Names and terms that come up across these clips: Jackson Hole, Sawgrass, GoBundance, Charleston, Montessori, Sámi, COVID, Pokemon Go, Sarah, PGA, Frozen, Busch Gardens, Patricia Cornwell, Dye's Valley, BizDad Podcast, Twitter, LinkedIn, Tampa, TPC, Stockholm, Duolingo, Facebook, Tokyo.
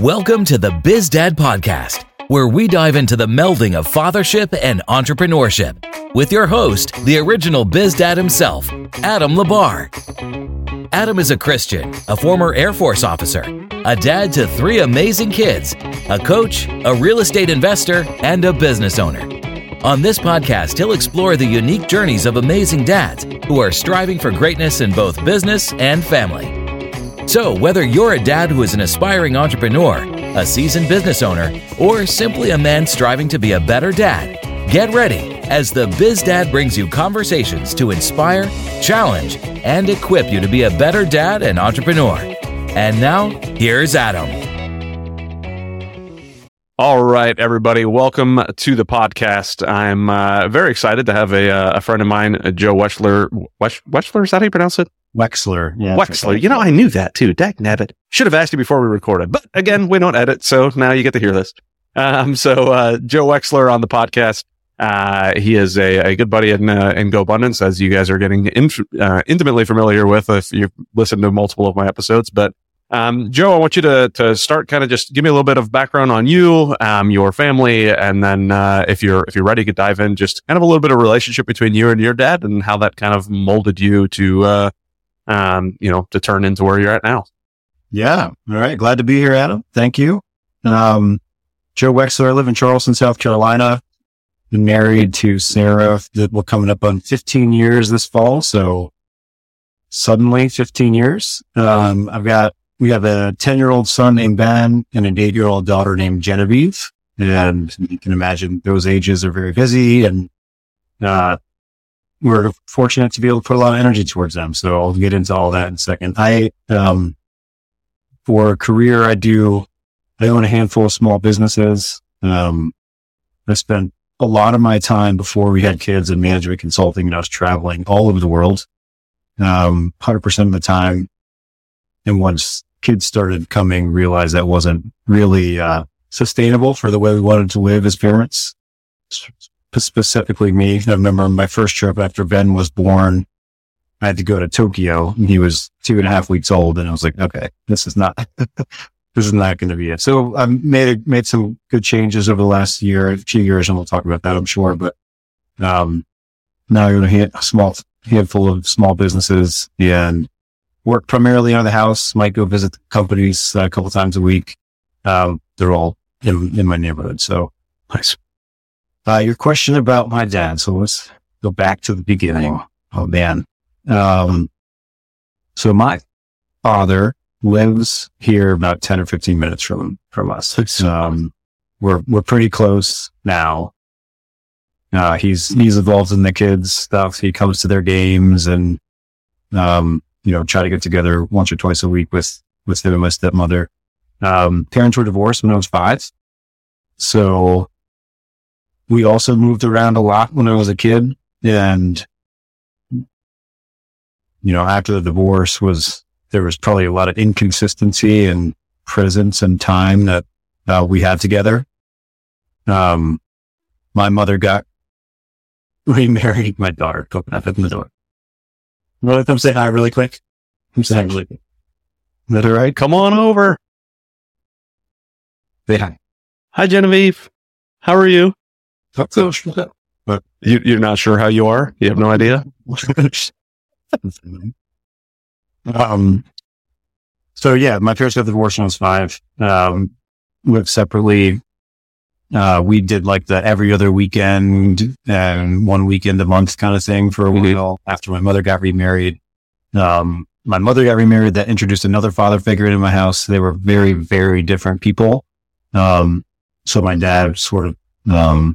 Welcome to the BizDad Podcast, where we dive into the melding of fathership and entrepreneurship with your host, the original BizDad himself, Adam LaBarr. Adam is a Christian, a former Air Force officer, a dad to three amazing kids, a coach, a real estate investor, and a business owner. On this podcast, he'll explore the unique journeys of amazing dads who are striving for greatness in both business and family. So, whether you're a dad who is an aspiring entrepreneur, a seasoned business owner, or simply a man striving to be a better dad, get ready as the BizDad brings you conversations to inspire, challenge, and equip you to be a better dad and entrepreneur. And now, here's Adam. All right, everybody, welcome to the podcast. I'm very excited to have a friend of mine, Joe Wexler. Wexler, is that how you pronounce it? Wexler. Yeah, Wexler. You know, I knew that too. Dagnabbit. Should have asked you before we recorded. But again, we don't edit, so now you get to hear this. So Joe Wexler on the podcast. He is a good buddy in GoBundance, as you guys are getting intimately familiar with if you've listened to multiple of my episodes. But Joe, I want you to start, kind of just give me a little bit of background on you, your family, and then if you're ready to dive in, just kind of a little bit of relationship between you and your dad and how that kind of molded you to to turn into where you're at now. Yeah. All right. Glad to be here, Adam. Thank you. Joe Wexler. I live in Charleston, South Carolina. Been married to Sarah that we're coming up on 15 years this fall. So suddenly 15 years. We have a 10-year-old son named Ben and an 8-year-old daughter named Genevieve. And you can imagine those ages are very busy, and we're fortunate to be able to put a lot of energy towards them. So I'll get into all that in a second. I for a career, I own a handful of small businesses. I spent a lot of my time before we had kids in management consulting, and I was traveling all over the world, 100% of the time. And once kids started coming, realized that wasn't really, sustainable for the way we wanted to live as parents. Specifically me. I remember my first trip after Ben was born, I had to go to Tokyo. He was 2.5 weeks old, and I was like, okay, this is not going to be it. So I made some good changes over the last few years, and we'll talk about that, I'm sure. But now I own a small handful of small businesses and work primarily out of the house. Might go visit companies a couple times a week. They're all in my neighborhood. So nice. Your question about my dad. So let's go back to the beginning. Oh man. So my father lives here about 10 or 15 minutes from us. We're pretty close now. He's involved in the kids stuff. He comes to their games and, try to get together once or twice a week with him and my stepmother. Parents were divorced when I was 5. So, we also moved around a lot when I was a kid, and, after the divorce there was probably a lot of inconsistency and presence and time that we had together. My mother got remarried. My daughter, go up in the door. Let them say hi really quick. Is that all right? Come on over. Say hi. Hi, Genevieve. How are you? So, but you're not sure how you are? You have no idea? My parents got divorced when I was 5. Lived separately. We did like the every other weekend and one weekend a month kind of thing for a while after my mother got remarried. My mother got remarried. That introduced another father figure into my house. They were very, very different people. So my dad sort of,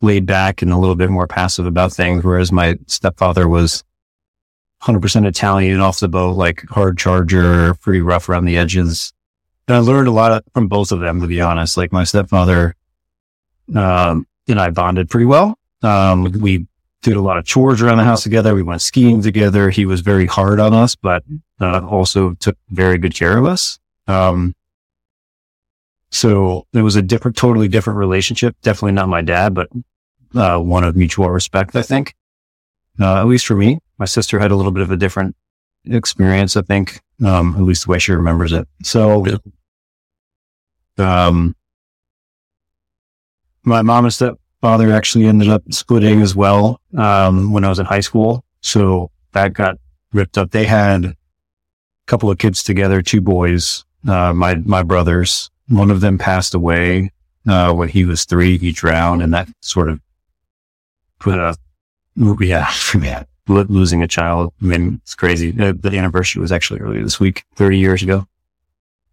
laid back and a little bit more passive about things, whereas my stepfather was 100% Italian, off the boat, like hard charger, pretty rough around the edges. And I learned a lot from both of them, to be honest. Like my stepfather and I bonded pretty well. We did a lot of chores around the house together. We went skiing together. He was very hard on us, but also took very good care of us. So it was a totally different relationship. Definitely not my dad, but one of mutual respect, I think, at least for me. My sister had a little bit of a different experience, I think, at least the way she remembers it. So My mom and stepfather actually ended up splitting as well when I was in high school. So that got ripped up. They had a couple of kids together, two boys, my brothers. One of them passed away when he was 3. He drowned, and that sort of put a, man, losing a child. I mean, it's crazy. The anniversary was actually earlier this week, 30 years ago.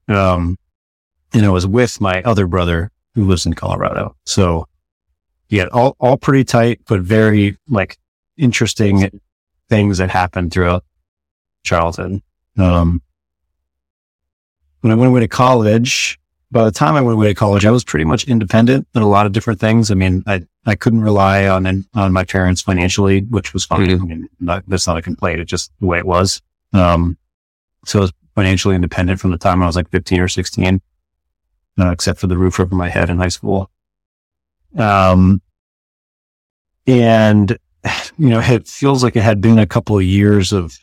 And I was with my other brother who lives in Colorado. So yeah, all pretty tight, but very like interesting things that happened throughout childhood. When I went away to college, by the time I went away to college, I was pretty much independent in a lot of different things. I mean, I couldn't rely on my parents financially, which was fine. Mm-hmm. I mean, that's not a complaint. It's just the way it was. So I was financially independent from the time I was like 15 or 16, except for the roof over my head in high school. And you know, it feels like it had been a couple of years of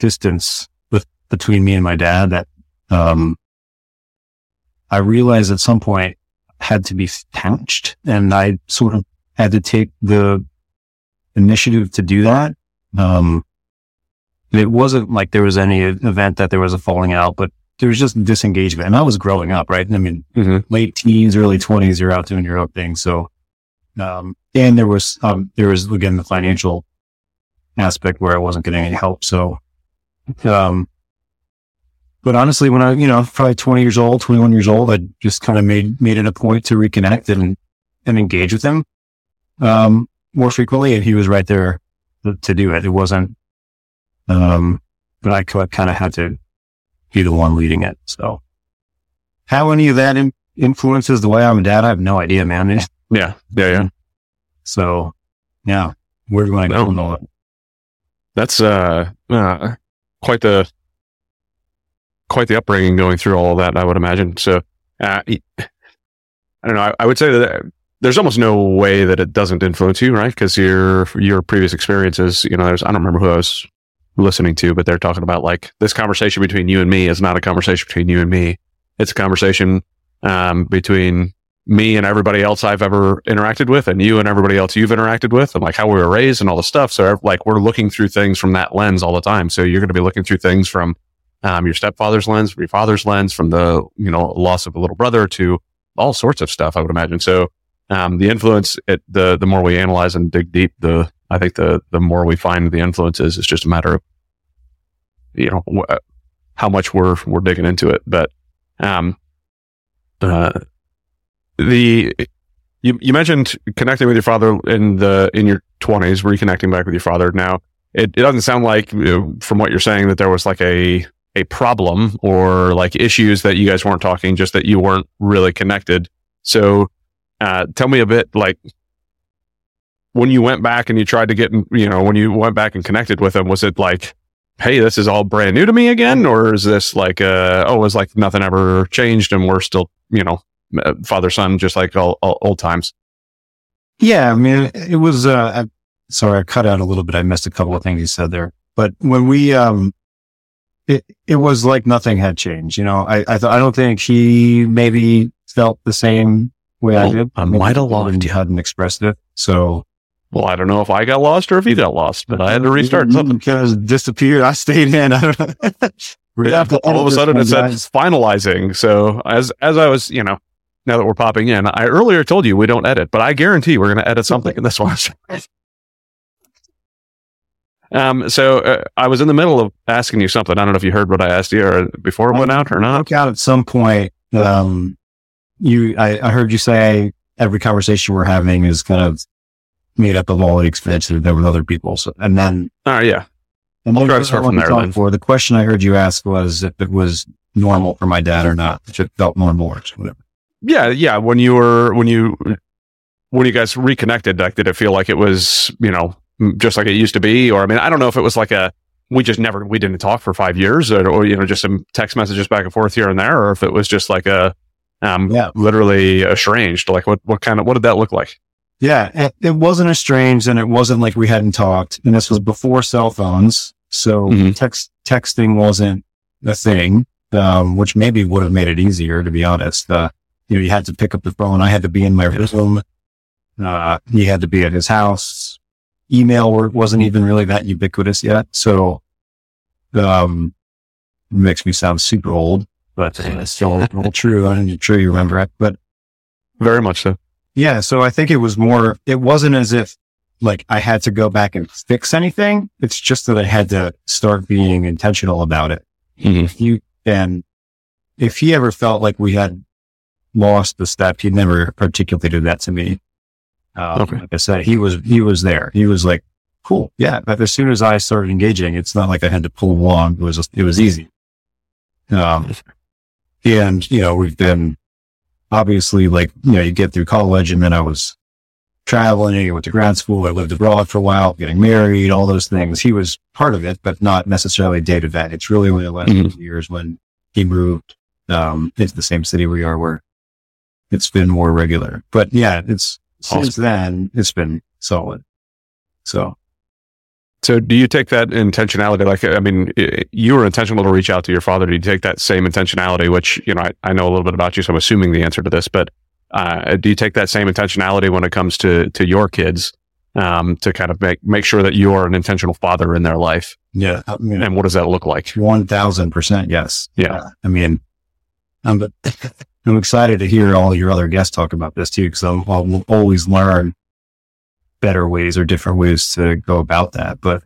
distance between me and my dad that, I realized at some point had to be patched, and I sort of had to take the initiative to do that. It wasn't like there was any event that there was a falling out, but there was just disengagement. And I was growing up, right? I mean, mm-hmm. late teens, early 20s, you're out doing your own thing. So, and there was again, the financial aspect where I wasn't getting any help. So, but honestly, when I, you know, probably 20 years old, 21 years old, I just kind of made it a point to reconnect and engage with him, more frequently. And he was right there to do it. It wasn't, but I kind of had to be the one leading it. So how any of that influences the way I'm a dad, I have no idea, man. Yeah. So yeah, where do I go and all that? That's, quite the upbringing going through all of that, I would imagine. So, I don't know. I would say that there's almost no way that it doesn't influence you, right? Because your previous experiences, you know, I don't remember who I was listening to, but they're talking about like this conversation between you and me is not a conversation between you and me. It's a conversation, between me and everybody else I've ever interacted with, and you and everybody else you've interacted with, and like how we were raised and all the stuff. So like we're looking through things from that lens all the time. So you're going to be looking through things from your stepfather's lens, from your father's lens, from the, you know, loss of a little brother to all sorts of stuff, I would imagine. So, the influence, the more we analyze and dig deep, I think the more we find the influences. It's just a matter of, you know, how much we're digging into it. But, you mentioned connecting with your father in your 20s, reconnecting back with your father. Now, it doesn't sound like, you know, from what you're saying, that there was like a problem or like issues that you guys weren't talking, just that you weren't really connected. So, tell me a bit, like when you went back and you tried to get, you know, when you went back and connected with him, was it like, hey, this is all brand new to me again? Or is this like, it's like nothing ever changed and we're still, you know, father, son, just like all old times? Yeah. I mean, it was, sorry, I cut out a little bit. I missed a couple of things he said there, but when we, It was like nothing had changed. You know, I don't think he maybe felt the same way I did. I might have lost. He hadn't expressed it. So, well, I don't know if I got lost or if he got lost, but I had to restart something. Kind of disappeared. I stayed in. I don't know. Yeah, all of a sudden it said finalizing. So as I was, you know, now that we're popping in, I earlier told you we don't edit, but I guarantee we're going to edit something in this one. So I was in the middle of asking you something. I don't know if you heard what I asked you or before it went out or not. Out at some point, I heard you say every conversation we're having is kind of made up of all the experiences there with other people. So, and then, yeah. And I'll try to start from there. The question I heard you ask was if it was normal for my dad or not. It felt normal or whatever. Yeah. Yeah. When you guys reconnected, like, did it feel like it was, you know, just like it used to be? Or, I mean, I don't know if it was like we didn't talk for 5 years or, you know, just some text messages back and forth here and there, or if it was just like literally estranged. Like what did that look like? Yeah. It wasn't estranged, and it wasn't like we hadn't talked, and this was before cell phones. So mm-hmm. texting wasn't a thing, which maybe would have made it easier, to be honest. you know, you had to pick up the phone. I had to be in my room. He had to be at his house. Email wasn't even really that ubiquitous yet. So, it makes me sound super old, but it's still true. I'm sure you remember it, but very much so. Yeah. So I think it was more, it wasn't as if like I had to go back and fix anything. It's just that I had to start being intentional about it. Mm-hmm. If he ever felt like we had lost the step, he never articulated that to me. Okay. Like I said, he was there. He was like, cool. Yeah. But as soon as I started engaging, it's not like I had to pull along. It was easy. And you know, we've been obviously like, you know, you get through college and then I was traveling. I went to grad school. I lived abroad for a while, getting married, all those things. He was part of it, but not necessarily day to day. It's really only the last few years when he moved, into the same city we are where it's been more regular, but yeah, since then, it's been solid. So do you take that intentionality? Like, I mean, you were intentional to reach out to your father. Do you take that same intentionality, which, you know, I know a little bit about you, so I'm assuming the answer to this, but, do you take that same intentionality when it comes to your kids, to kind of make sure that you are an intentional father in their life? Yeah. I mean, and what does that look like? 1000%. Yes. Yeah. I mean, I'm excited to hear all your other guests talk about this too, because I'll always learn better ways or different ways to go about that. But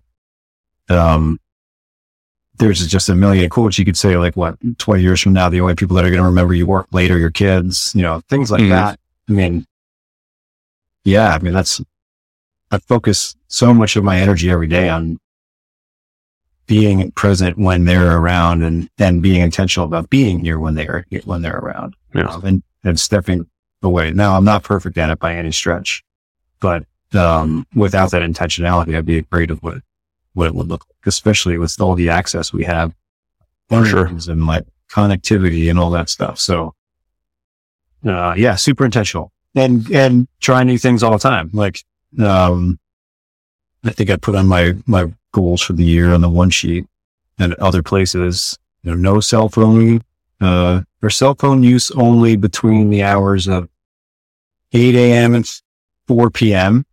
there's just a million quotes you could say, like, what, 20 years from now, the only people that are going to remember you work later, your kids, you know, things like that. I mean, yeah, I mean, I focus so much of my energy every day on being present when they're around and then being intentional about being here when they're around. Yeah. And stepping away. Now, I'm not perfect at it by any stretch, but without that intentionality, I'd be afraid of what it would look like, especially with all the access we have. For sure. And like connectivity and all that stuff. So, yeah, super intentional and trying new things all the time. Like, I think I put on my goals for the year on the one sheet and other places, you know, no cell phone, or cell phone use only between the hours of 8 a.m. and 4 p.m.,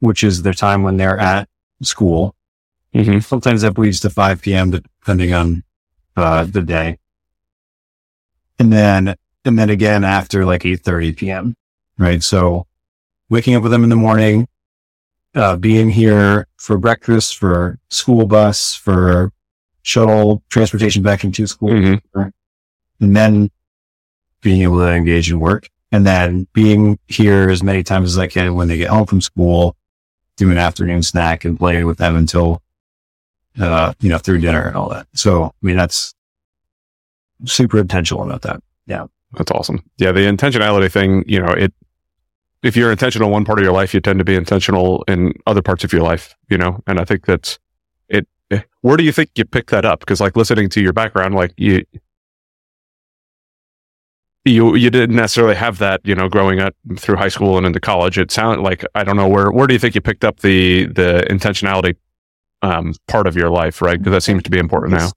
which is their time when they're at school. Mm-hmm. Sometimes that bleeds to 5 p.m. depending on, the day. And then again, after like 8:30 p.m. Right. So waking up with them in the morning, being here for breakfast, for school bus, for shuttle transportation back into school, and then being able to engage in work, and then being here as many times as I can when they get home from school, do an afternoon snack and play with them until, you know, through dinner and all that. So, I mean, that's super intentional about that. Yeah. That's awesome. Yeah. The intentionality thing, you know, if you're intentional in one part of your life, you tend to be intentional in other parts of your life, you know? And I think that's it. Where do you think you pick that up? Cause like listening to your background, like you didn't necessarily have that, you know, growing up through high school and into college. It sounded like, I don't know, where do you think you picked up the intentionality, part of your life? Right. Cause that seems to be important now.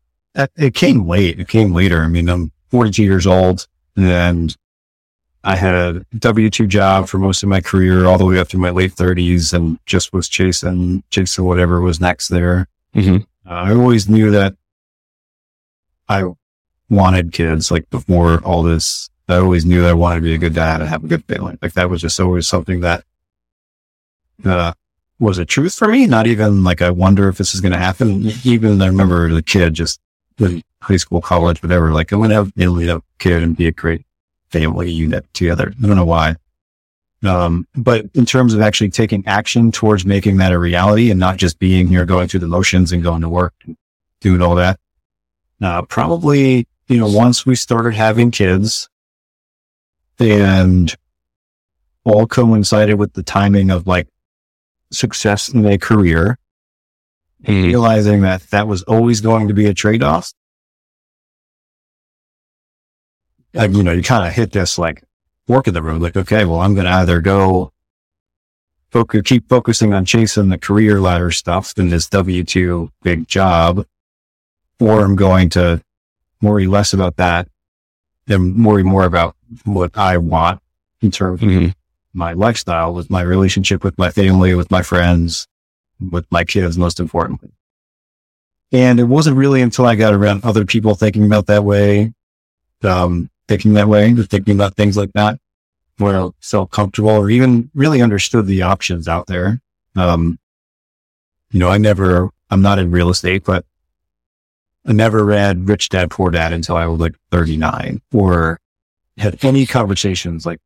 It came late. It came later. I mean, I'm 42 years old and I had a W-2 job for most of my career, all the way up to my late 30s, and just was chasing whatever was next there. Mm-hmm. I always knew that I wanted kids. Like before all this, I always knew that I wanted to be a good dad and have a good family. Like that was just always something that, was a truth for me. Not even like, I wonder if this is going to happen. Even I remember as a kid, just in high school, college, whatever, like I'm going to have a little kid and be a great family unit together. I don't know why. But in terms of actually taking action towards making that a reality and not just being here, going through the motions and going to work and doing all that. Probably, you know, once we started having kids and all coincided with the timing of like success in a career, and realizing that that was always going to be a trade-off. You know, you kind of hit this like fork in the road, like, okay, well, I'm going to either go keep focusing on chasing the career ladder stuff in this W-2 big job, or I'm going to worry less about that and more and more about what I want in terms of my lifestyle, with my relationship with my family, with my friends, with my kids, most importantly. And it wasn't really until I got around other people thinking about things like that, where I felt comfortable or even really understood the options out there. I'm not in real estate, but I never read Rich Dad Poor Dad until I was like 39, or had any conversations like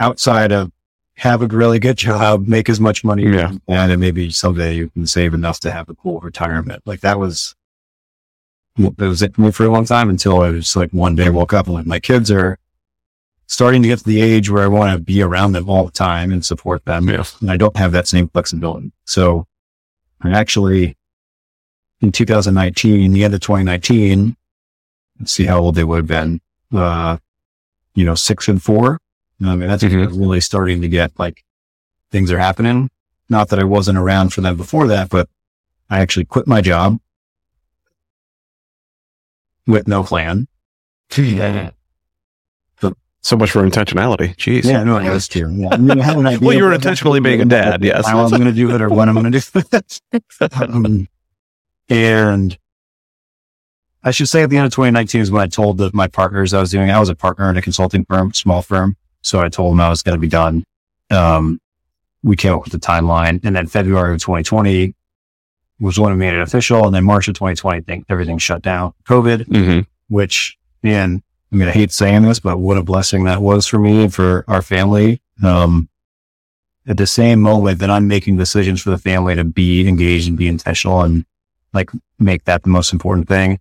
outside of have a really good job, make as much money as you can, and maybe someday you can save enough to have a cool retirement. Like that was it for me for a long time, until I was like one day woke up and like, my kids are starting to get to the age where I want to be around them all the time and support them. Yes. And I don't have that same flexibility. So I actually, in 2019, the end of 2019, let's see how old they would have been, 6 and 4. I mean, that's really starting to get like things are happening. Not that I wasn't around for them before that, but I actually quit my job with no plan. So much for intentionality. Jeez. Yeah, no, I was too. Yeah. I mean, well, you were intentionally being a dad. Yes. How I'm going to do it or when I'm going to do it. And I should say at the end of 2019 is when I told my partners I was a partner in a consulting firm, small firm. So I told them I was going to be done. We came up with the timeline, and then February of 2020 was when we made it official. And then March of 2020, everything shut down. COVID, which in, I mean, I hate saying this, but what a blessing that was for me and for our family. At the same moment that I'm making decisions for the family to be engaged and be intentional and like make that the most important thing,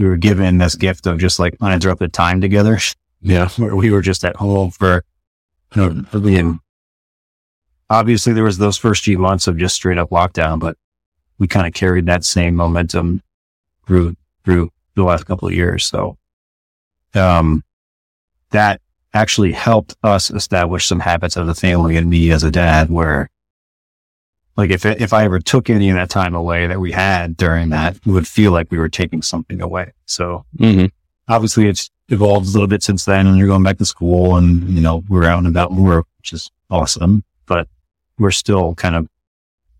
we were given this gift of just like uninterrupted time together. Yeah. Where we were just at home for, obviously there was those first few months of just straight up lockdown, but we kind of carried that same momentum through the last couple of years. So. That actually helped us establish some habits of the family and me as a dad, where like, if I ever took any of that time away that we had during that, it would feel like we were taking something away. So obviously it's evolved a little bit since then, and you're going back to school and, we're out and about more, which is awesome, but we're still kind of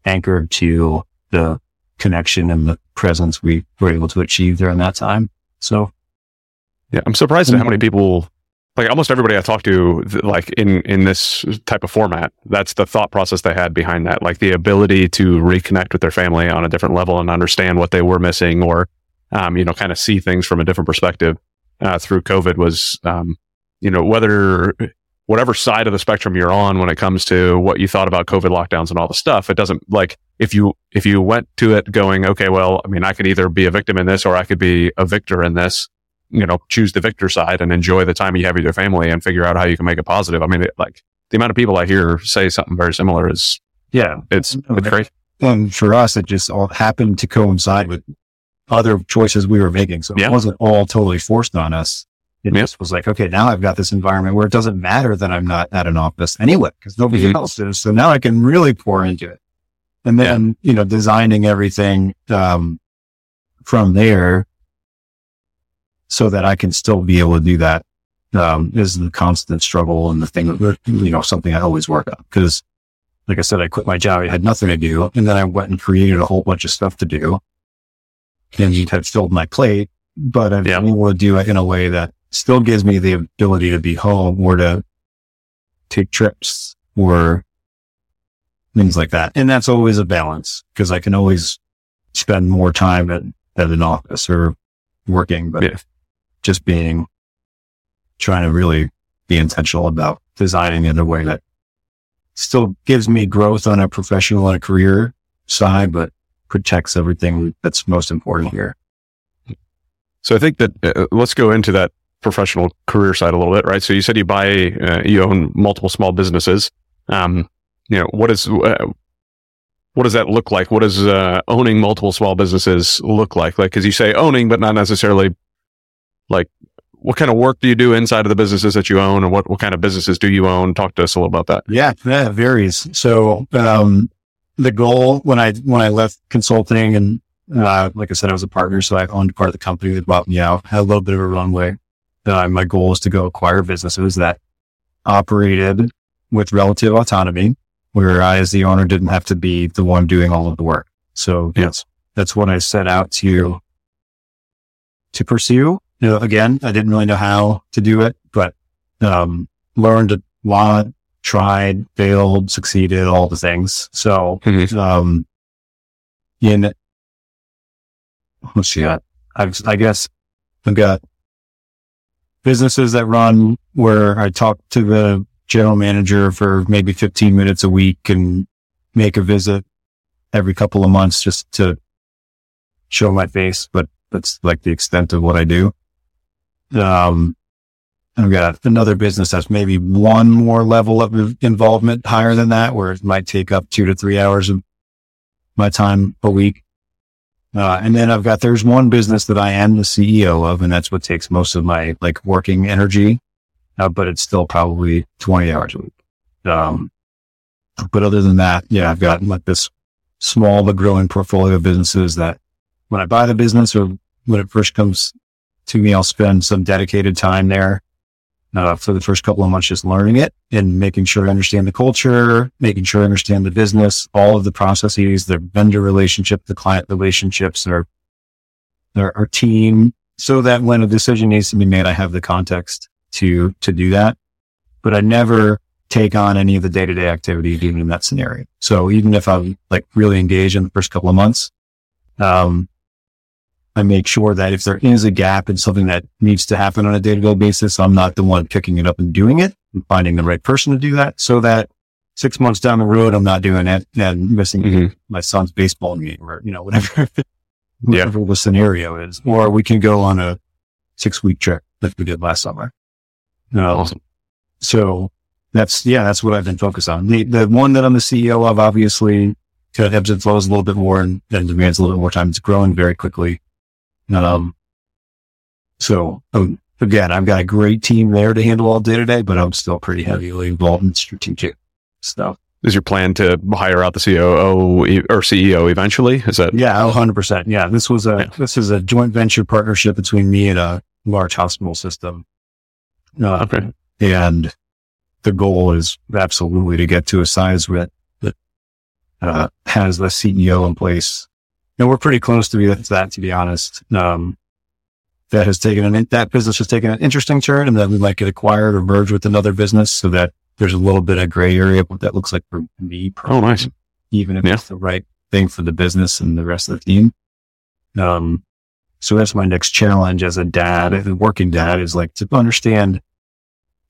anchored to the connection and the presence we were able to achieve during that time. So. Yeah, I'm surprised at how many people, like almost everybody I talk to, like in this type of format, that's the thought process they had behind that, like the ability to reconnect with their family on a different level and understand what they were missing, or, kind of see things from a different perspective through COVID was, whatever side of the spectrum you're on when it comes to what you thought about COVID lockdowns and all the stuff, it doesn't, like if you went to it going, okay, well, I mean, I could either be a victim in this or I could be a victor in this. Choose the victor side and enjoy the time you have with your family and figure out how you can make it positive. I mean, the amount of people I hear say something very similar is, it's crazy. And for us, it just all happened to coincide with other choices we were making. So it wasn't all totally forced on us. It just was like, okay, now I've got this environment where it doesn't matter that I'm not at an office anyway, because nobody else is. So now I can really pour into it. And then, designing everything, from there, so that I can still be able to do that, is the constant struggle and the thing that, something I always work on. Cause like I said, I quit my job. I had nothing to do. And then I went and created a whole bunch of stuff to do, and it had filled my plate, but I'm able to do it in a way that still gives me the ability to be home or to take trips or things like that. And that's always a balance, cause I can always spend more time at an office or working, but just trying to really be intentional about designing in a way that still gives me growth on a professional and a career side, but protects everything that's most important here. So I think that let's go into that professional career side a little bit, right? So you said you own multiple small businesses. What does that look like? What does owning multiple small businesses look like? Like, because you say owning, but not necessarily, like, what kind of work do you do inside of the businesses that you own, and what kind of businesses do you own? Talk to us a little about that. Yeah, that varies. So the goal when I left consulting, and like I said, I was a partner, so I owned part of the company that bought me out, had a little bit of a runway. My goal is to go acquire businesses that operated with relative autonomy, where I, as the owner, didn't have to be the one doing all of the work. So yes, that's what I set out to pursue. You know, again, I didn't really know how to do it, but learned a lot, tried, failed, succeeded, all the things. So, I guess I've got businesses that run where I talk to the general manager for maybe 15 minutes a week and make a visit every couple of months just to show my face, but that's like the extent of what I do. I've got another business that's maybe one more level of involvement higher than that, where it might take up 2 to 3 hours of my time a week. And then there's one business that I am the CEO of, and that's what takes most of my working energy, but it's still probably 20 hours a week. But other than that, I've got this small but growing portfolio of businesses that when I buy the business or when it first comes to me, I'll spend some dedicated time there for the first couple of months, just learning it and making sure I understand the culture, making sure I understand the business, all of the processes, the vendor relationship, the client relationships, our team, so that when a decision needs to be made, I have the context to do that. But I never take on any of the day-to-day activity, even in that scenario. So even if I'm really engaged in the first couple of months, I make sure that if there is a gap in something that needs to happen on a day-to-day basis, I'm not the one picking it up and doing it and finding the right person to do that, so that 6 months down the road, I'm not doing it and missing my son's baseball game or, whatever the scenario is, or we can go on a 6-week trip like we did last summer. Awesome. So that's what I've been focused on. The one that I'm the CEO of, obviously, it ebbs and flows a little bit more and demands a little bit more time. It's growing very quickly. Again, I've got a great team there to handle all day to day, but I'm still pretty heavily involved in strategic stuff. Is your plan to hire out the COO or CEO eventually? Is that? Yeah, 100%. Yeah. This is a joint venture partnership between me and a large hospital system. Okay. And the goal is absolutely to get to a size where that has the CEO in place. And we're pretty close to that, to be honest. That business has taken an interesting turn, and then we might get acquired or merged with another business so that there's a little bit of gray area of what that looks like for me. Probably, oh, nice. Even if it's the right thing for the business and the rest of the team. So that's my next challenge as a dad, a working dad, is to understand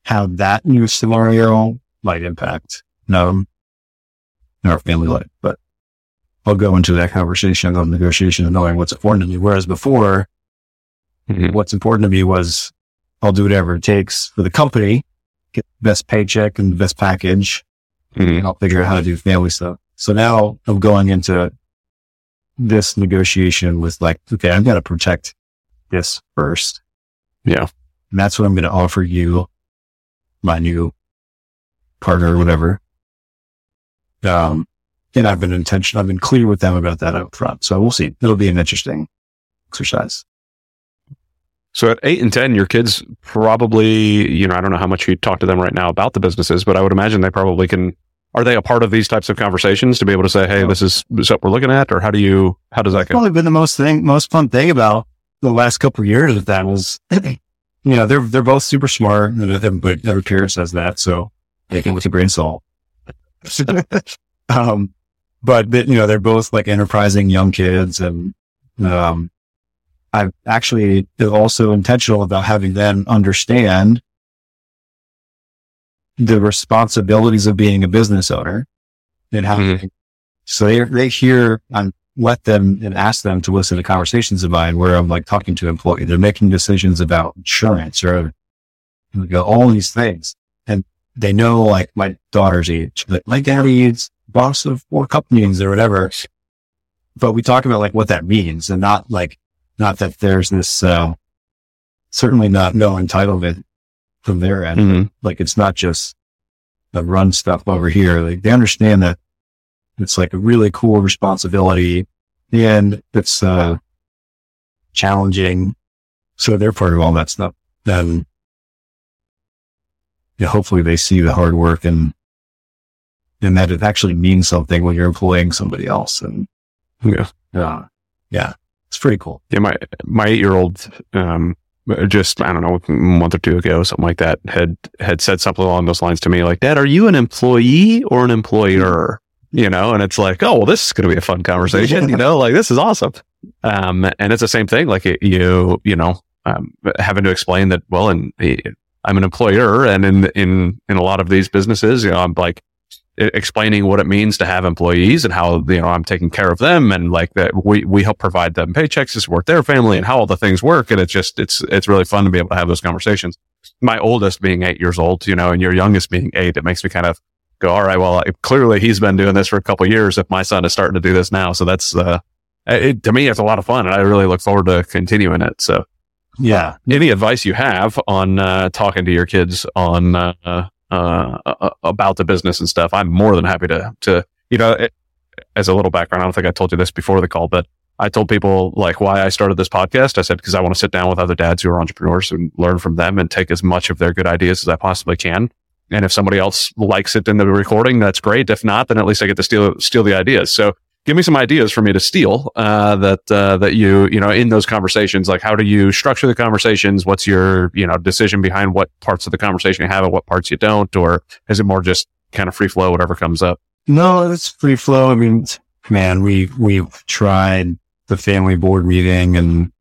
how that new scenario might impact our family life. But I'll go into that conversation of negotiation of knowing what's important to me. Whereas before, what's important to me was I'll do whatever it takes for the company, get the best paycheck and the best package, and I'll figure out how to do family stuff. So now I'm going into this negotiation with okay, I've got to protect this first. Yeah. And that's what I'm going to offer you, my new partner or whatever. And I've been clear with them about that up front. So we'll see. It'll be an interesting exercise. So at 8 and 10, your kids probably, I don't know how much you talk to them right now about the businesses, but I would imagine they probably are they a part of these types of conversations to be able to say, hey, this is what we're looking at, or how does that go? Probably been the most fun thing about the last couple of years of that was, they're both super smart, but every parent says that. So they can with a grain of salt. But they're both enterprising young kids, and I've actually also intentional about having them understand the responsibilities of being a business owner and how. So they hear and let them and ask them to listen to conversations of mine where I'm talking to employees. They're making decisions about insurance or all these things, and they know my daughter's age, my daddy's boss of 4 companies or whatever, but we talk about what that means, and not that there's this, certainly not no entitlement from their end. It's not just the run stuff over here. They understand that it's a really cool responsibility, and it's challenging. So they're part of all that stuff. hopefully they see the hard work and that it actually means something when you're employing somebody else. And yeah, it's pretty cool. Yeah. My 8-year-old, just, I don't know, a month or two ago, something like that, had said something along those lines to me, like, Dad, are you an employee or an employer? You know, and it's like, oh, well, this is going to be a fun conversation, you know, like, this is awesome. And it's the same thing, like, having to explain that, well, and I'm an employer, and in a lot of these businesses, you know, I'm like explaining what it means to have employees and how, you know, I'm taking care of them, and like that we help provide them paychecks to support their family and how all the things work. And it's just, it's really fun to be able to have those conversations. My oldest being 8 years old, you know, and your youngest being 8, it makes me kind of go, all right, well, clearly he's been doing this for a couple of years if my son is starting to do this now. So that's, to me, it's a lot of fun, and I really look forward to continuing it. So yeah. Any advice you have on talking to your kids on about the business and stuff, I'm more than happy to you know, as a little background, I don't think I told you this before the call, but I told people like why I started this podcast. I said, because I want to sit down with other dads who are entrepreneurs and learn from them and take as much of their good ideas as I possibly can. And if somebody else likes it in the recording, that's great. If not, then at least I get to steal the ideas. So give me some ideas for me to steal, that you know, in those conversations, like how do you structure the conversations? What's your, you know, decision behind what parts of the conversation you have and what parts you don't? Or is it more just kind of free flow, whatever comes up? No, it's free flow. I mean, man, we've tried the family board meeting and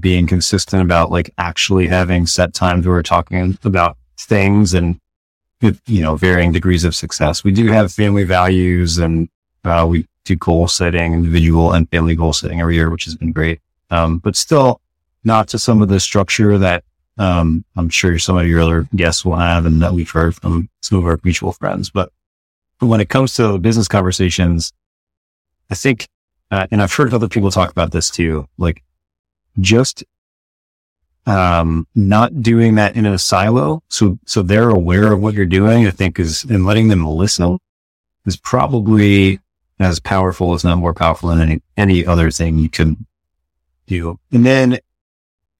being consistent about like actually having set times where we're talking about things, and, you know, varying degrees of success. We do have family values, and we do goal setting, individual and family goal setting every year, which has been great. But still not to some of the structure that, I'm sure some of your other guests will have and that we've heard from some of our mutual friends. But when it comes to business conversations, I think, and I've heard other people talk about this too, like just, not doing that in a silo. So they're aware of what you're doing, I think, and letting them listen is probably as powerful, if not more powerful than any other thing you can do. And then,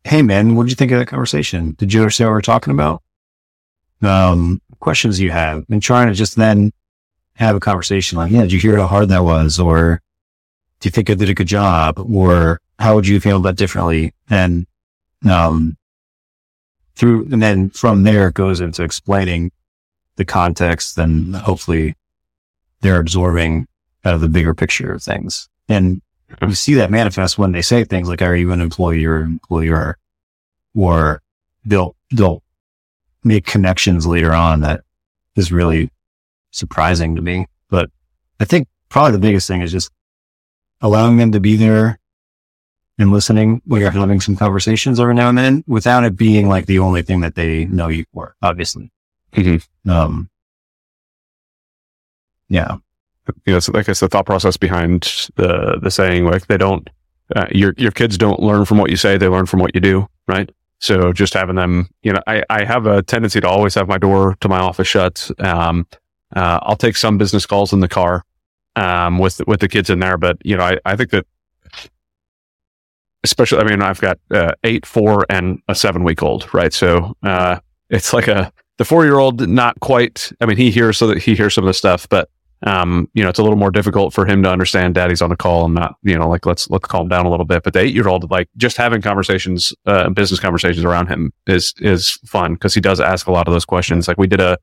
hey man, what did you think of that conversation? Did you understand what we're talking about? Questions you have, and trying to just then have a conversation like, yeah, did you hear how hard that was? Or do you think I did a good job? Or how would you handle that differently? And, and then from there it goes into explaining the context, and hopefully they're absorbing out of the bigger picture of things. And you see that manifest when they say things like, are you an employee or employer? Or they'll make connections later on that is really surprising to me. But I think probably the biggest thing is just allowing them to be there and listening when you're having some conversations every now and then, without it being like the only thing that they know you for, obviously. Mm-hmm. Yeah. You know, so like I said, the thought process behind the saying, like they don't, your kids don't learn from what you say, they learn from what you do, right? So just having them, you know, I have a tendency to always have my door to my office shut. I'll take some business calls in the car, with the kids in there. But, you know, I think that especially, I mean, I've got 8, 4 and a 7-week-old, right? So, it's like the 4-year-old, not quite, I mean, he hears some of the stuff, but, you know, it's a little more difficult for him to understand daddy's on a call and not, you know, like, let's calm down a little bit. But the 8-year-old, like just having conversations, business conversations around him is fun, because he does ask a lot of those questions. Like we did a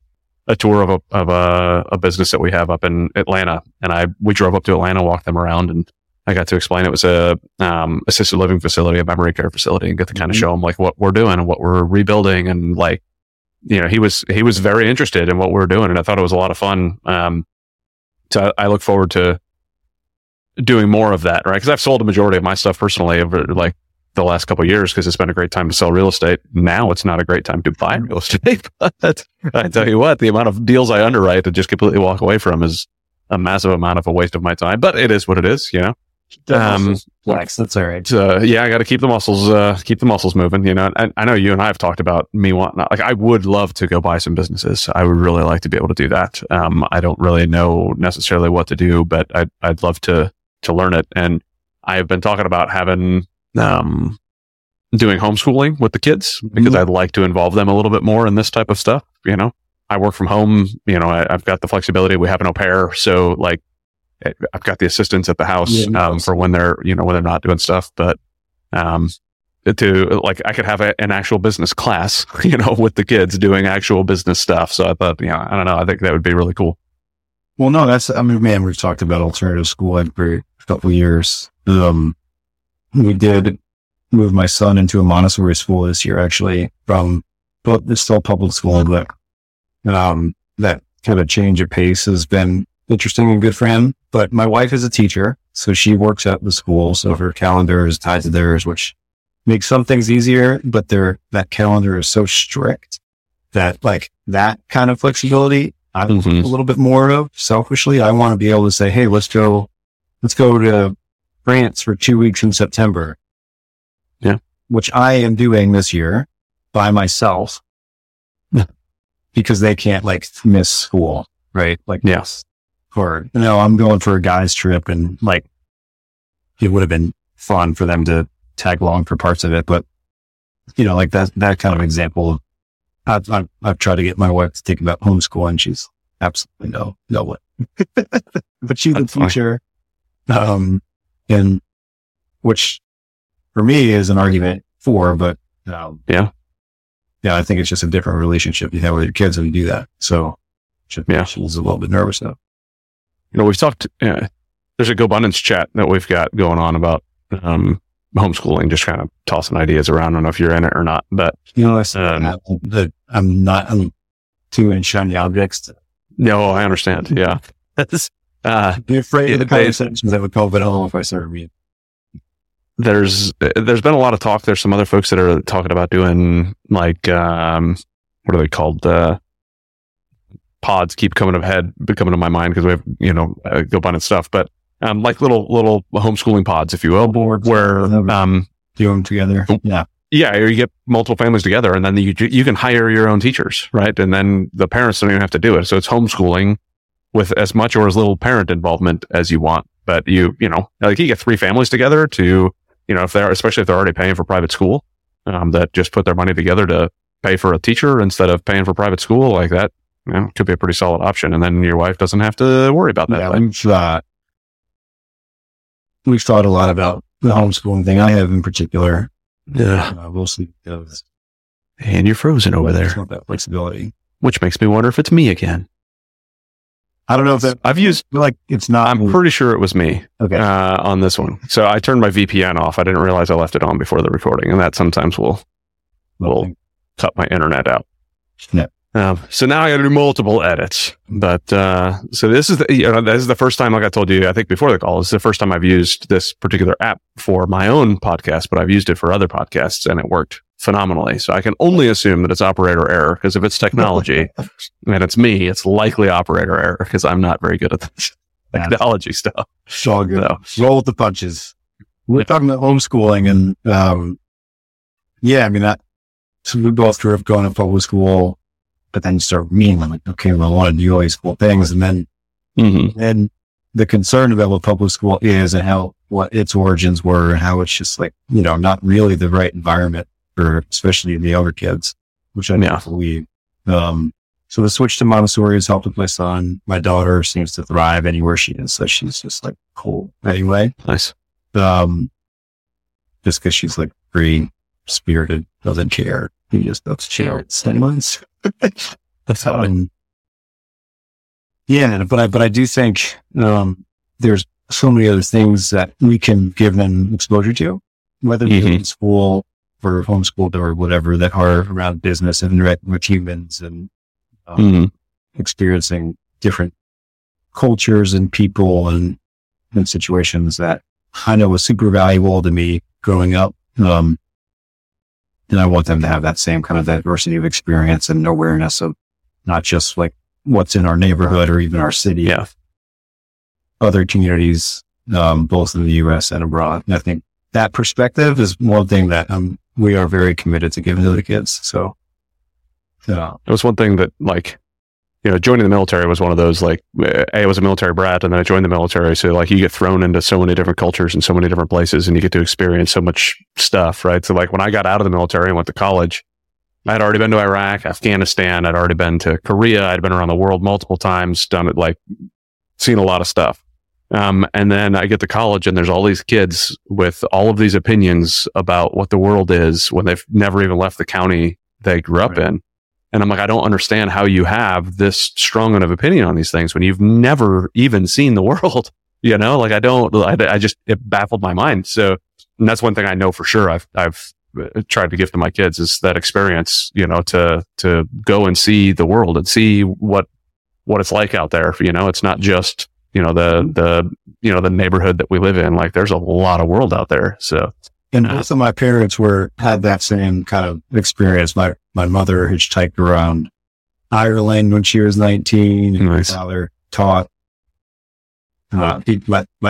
tour of a business that we have up in Atlanta, and we drove up to Atlanta, walked them around, and I got to explain it was a, assisted living facility, a memory care facility, and get to kind of show him like what we're doing and what we're rebuilding. And like, you know, he was very interested in what we were doing, and I thought it was a lot of fun. So I look forward to doing more of that, right? Because I've sold a majority of my stuff personally over like the last couple of years, because it's been a great time to sell real estate. Now it's not a great time to buy real estate, but I tell you what, the amount of deals I underwrite to just completely walk away from is a massive amount of a waste of my time. But it is what it is, you know. Flex, that's all right. Yeah, I got to keep the muscles moving. You know, I know you and I have talked about me wanting, like, I would love to go buy some businesses. I would really like to be able to do that. I don't really know necessarily what to do, but I'd love to learn it. And I've been talking about having, doing homeschooling with the kids, because I'd like to involve them a little bit more in this type of stuff, you know. I work from home. You know, I've got the flexibility. We have an au pair, so like I've got the assistants at the house for when they're, you know, when they're not doing stuff. But to like, I could have an actual business class, you know, with the kids doing actual business stuff. So I thought, you know, I don't know, I think that would be really cool. Well, no, that's, I mean, man, we've talked about alternative school every couple of years. We did move my son into a Montessori school this year, actually, from, but it's still public school, but that kind of change of pace has been interesting and good for him. But my wife is a teacher, so she works at the school, so her calendar is tied to theirs, which makes some things easier, but that calendar is so strict that like that kind of flexibility I'm a little bit more of. Selfishly, I want to be able to say, hey, let's go to France for 2 weeks in September. Yeah. Which I am doing this year by myself because they can't like miss school. Right. Like, yes. Or, you know, I'm going for a guy's trip, and like, it would have been fun for them to tag along for parts of it. But, you know, like that kind of example of, I've tried to get my wife to think about homeschool, and she's absolutely no one, but she's a teacher. And which for me is an argument for, but yeah, I think it's just a different relationship you have with your kids when you do that. So she's a little bit nervous now. You know, we've talked, there's a GoBundance chat that we've got going on about, homeschooling, just kind of tossing ideas around. I don't know if you're in it or not, but you know, I'm too in shiny objects. No, I understand. Yeah. Be afraid of the conversations that would COVID home if I started reading. There's been a lot of talk. There's some other folks that are talking about doing like, what are they called? Pods keep coming to my mind because we have, you know, GoBundance stuff, but like little homeschooling pods, if you will, where do them together. Yeah, or you get multiple families together, and then you can hire your own teachers, right? And then the parents don't even have to do it. So it's homeschooling with as much or as little parent involvement as you want. But you know, like you get three families together to, you know, especially if they're already paying for private school, that just put their money together to pay for a teacher instead of paying for private school, like that, you know, could be a pretty solid option. And then your wife doesn't have to worry about that. Yeah, we've thought a lot about the homeschooling thing. I have in particular. Yeah. We'll see. And you're frozen over there. I just want that flexibility. Which makes me wonder if it's me again. I don't know if I've used, like, it's not. I'm pretty sure it was me. Okay. On this one. So I turned my VPN off. I didn't realize I left it on before the recording, and that sometimes will cut my internet out. Yeah. So now I got to do multiple edits, but, so this is the first time, like I told you, I think before the call, this is the first time I've used this particular app for my own podcast, but I've used it for other podcasts, and it worked phenomenally. So I can only assume that it's operator error, because if it's technology and it's me, it's likely operator error, because I'm not very good at this technology stuff. It's all good. So, roll with the punches. We're talking about homeschooling, and, I mean, so we both grew up going to public school. But then you start meaning, like, okay, well, I want to do all these cool things. And then, and the concern about what public school is and what its origins were, and how it's just like, you know, not really the right environment for, especially the older kids, which I don't believe. So the switch to Montessori has helped with my son. My daughter seems to thrive anywhere she is. So she's just like cool anyway. Nice. Just because she's like free spirited, doesn't care. He just doesn't care. Anyways. That's how but I do think there's so many other things that we can give them exposure to, whether they're in school or homeschooled or whatever, that are around business and interacting with humans and experiencing different cultures and people and situations that I know was super valuable to me growing up. And I want them to have that same kind of diversity of experience and awareness of not just like what's in our neighborhood or even our city, other communities, both in the U.S. and abroad. And I think that perspective is one thing that we are very committed to giving to the kids. So, it was one thing that, like, you know, joining the military was one of those, like, I was a military brat, and then I joined the military. So, like, you get thrown into so many different cultures and so many different places, and you get to experience so much stuff, right? So, like, when I got out of the military and went to college, I'd already been to Iraq, Afghanistan. I'd already been to Korea. I'd been around the world multiple times, done it, like seen a lot of stuff. And then I get to college and there's all these kids with all of these opinions about what the world is when they've never even left the county they grew up in. And I'm like, I don't understand how you have this strong of opinion on these things when you've never even seen the world, you know, like it baffled my mind. So, and that's one thing I know for sure I've tried to give to my kids is that experience, you know, to go and see the world and see what it's like out there. You know, it's not just, you know, the neighborhood that we live in, like there's a lot of world out there. So. And both of my parents had that same kind of experience. My mother hitchhiked around Ireland when she was 19. And nice. My father taught, my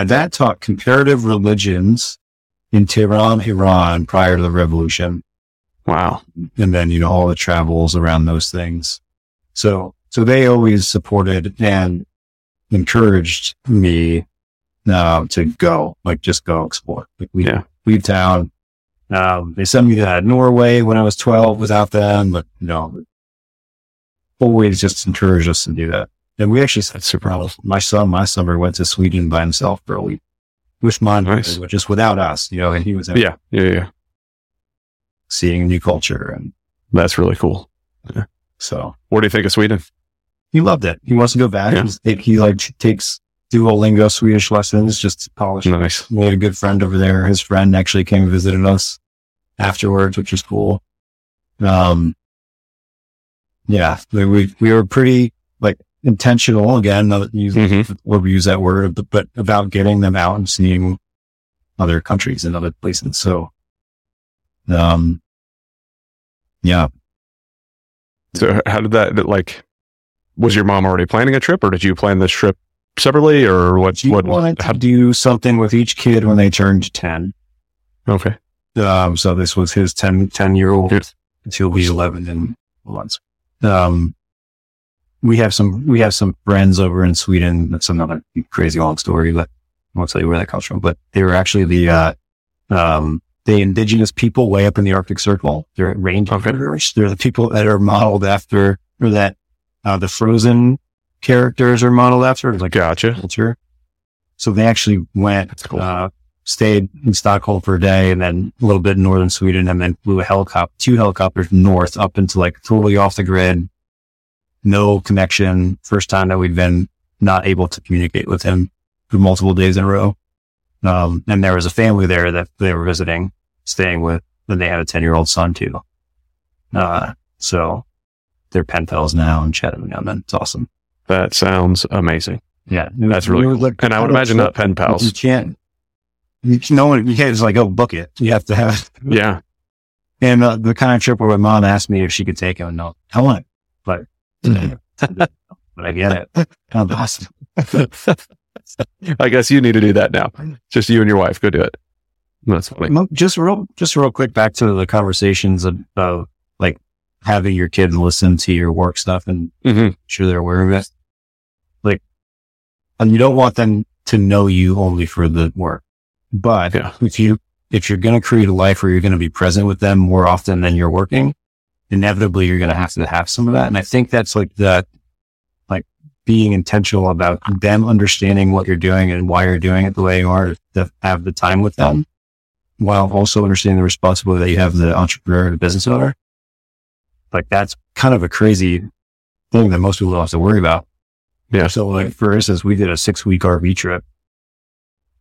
dad taught comparative religions in Tehran, Iran prior to the revolution. Wow. And then, you know, all the travels around those things. So they always supported and encouraged me to go, like just go explore. Like leave town. They sent me to Norway when I was 12 without them, but no, always just encouraged us to do that. And we actually said, my son last summer went to Sweden by himself for a week with nice. Just without us, you know, and he was out seeing a new culture. And that's really cool. Yeah. So what do you think of Sweden? He loved it. He wants to go back. Yeah. He takes Duolingo Swedish lessons just to polish. Nice. We had a good friend over there. His friend actually came and visited us afterwards, which was cool. We were pretty like intentional again, where we use that word, but about getting them out and seeing other countries and other places. So, So how did was your mom already planning a trip or did you plan this trip separately, or what do something with each kid when they turned 10? Okay. So this was his 10-year-old until he's 11 in months. We have some friends over in Sweden. That's another crazy long story, but I won't tell you where that comes from. But they were actually the indigenous people way up in the Arctic Circle. They're reindeer. They're the people that are modeled after, or that the Frozen characters are modeled after, like gotcha culture. So they actually went, that's cool. Stayed in Stockholm for a day and then a little bit in northern Sweden, and then flew two helicopters north up into like totally off the grid, no connection. First time that we've been not able to communicate with him for multiple days in a row. And there was a family there that they were visiting, staying with, and they had a 10-year-old son too. So they're pen pals now and chat every now and then. It's awesome. That sounds amazing. Yeah. That's really cool. And I would imagine not pen pals. You can't just like go book it. You have to have it. Yeah. And the kind of trip where my mom asked me if she could take him. No, I want it. But I get it. Awesome. I guess you need to do that now. Just you and your wife. Go do it. That's funny. Just real quick back to the conversations about like having your kid listen to your work stuff and make sure they're aware of it. Like, and you don't want them to know you only for the work, but if you're going to create a life where you're going to be present with them more often than you're working, inevitably you're going to have some of that. And I think that's like that, like being intentional about them understanding what you're doing and why you're doing it the way you are, to have the time with them while also understanding the responsibility that you have, the entrepreneur, the business owner. Like that's kind of a crazy thing that most people have to worry about. Yeah. So like, for instance, we did a 6-week RV trip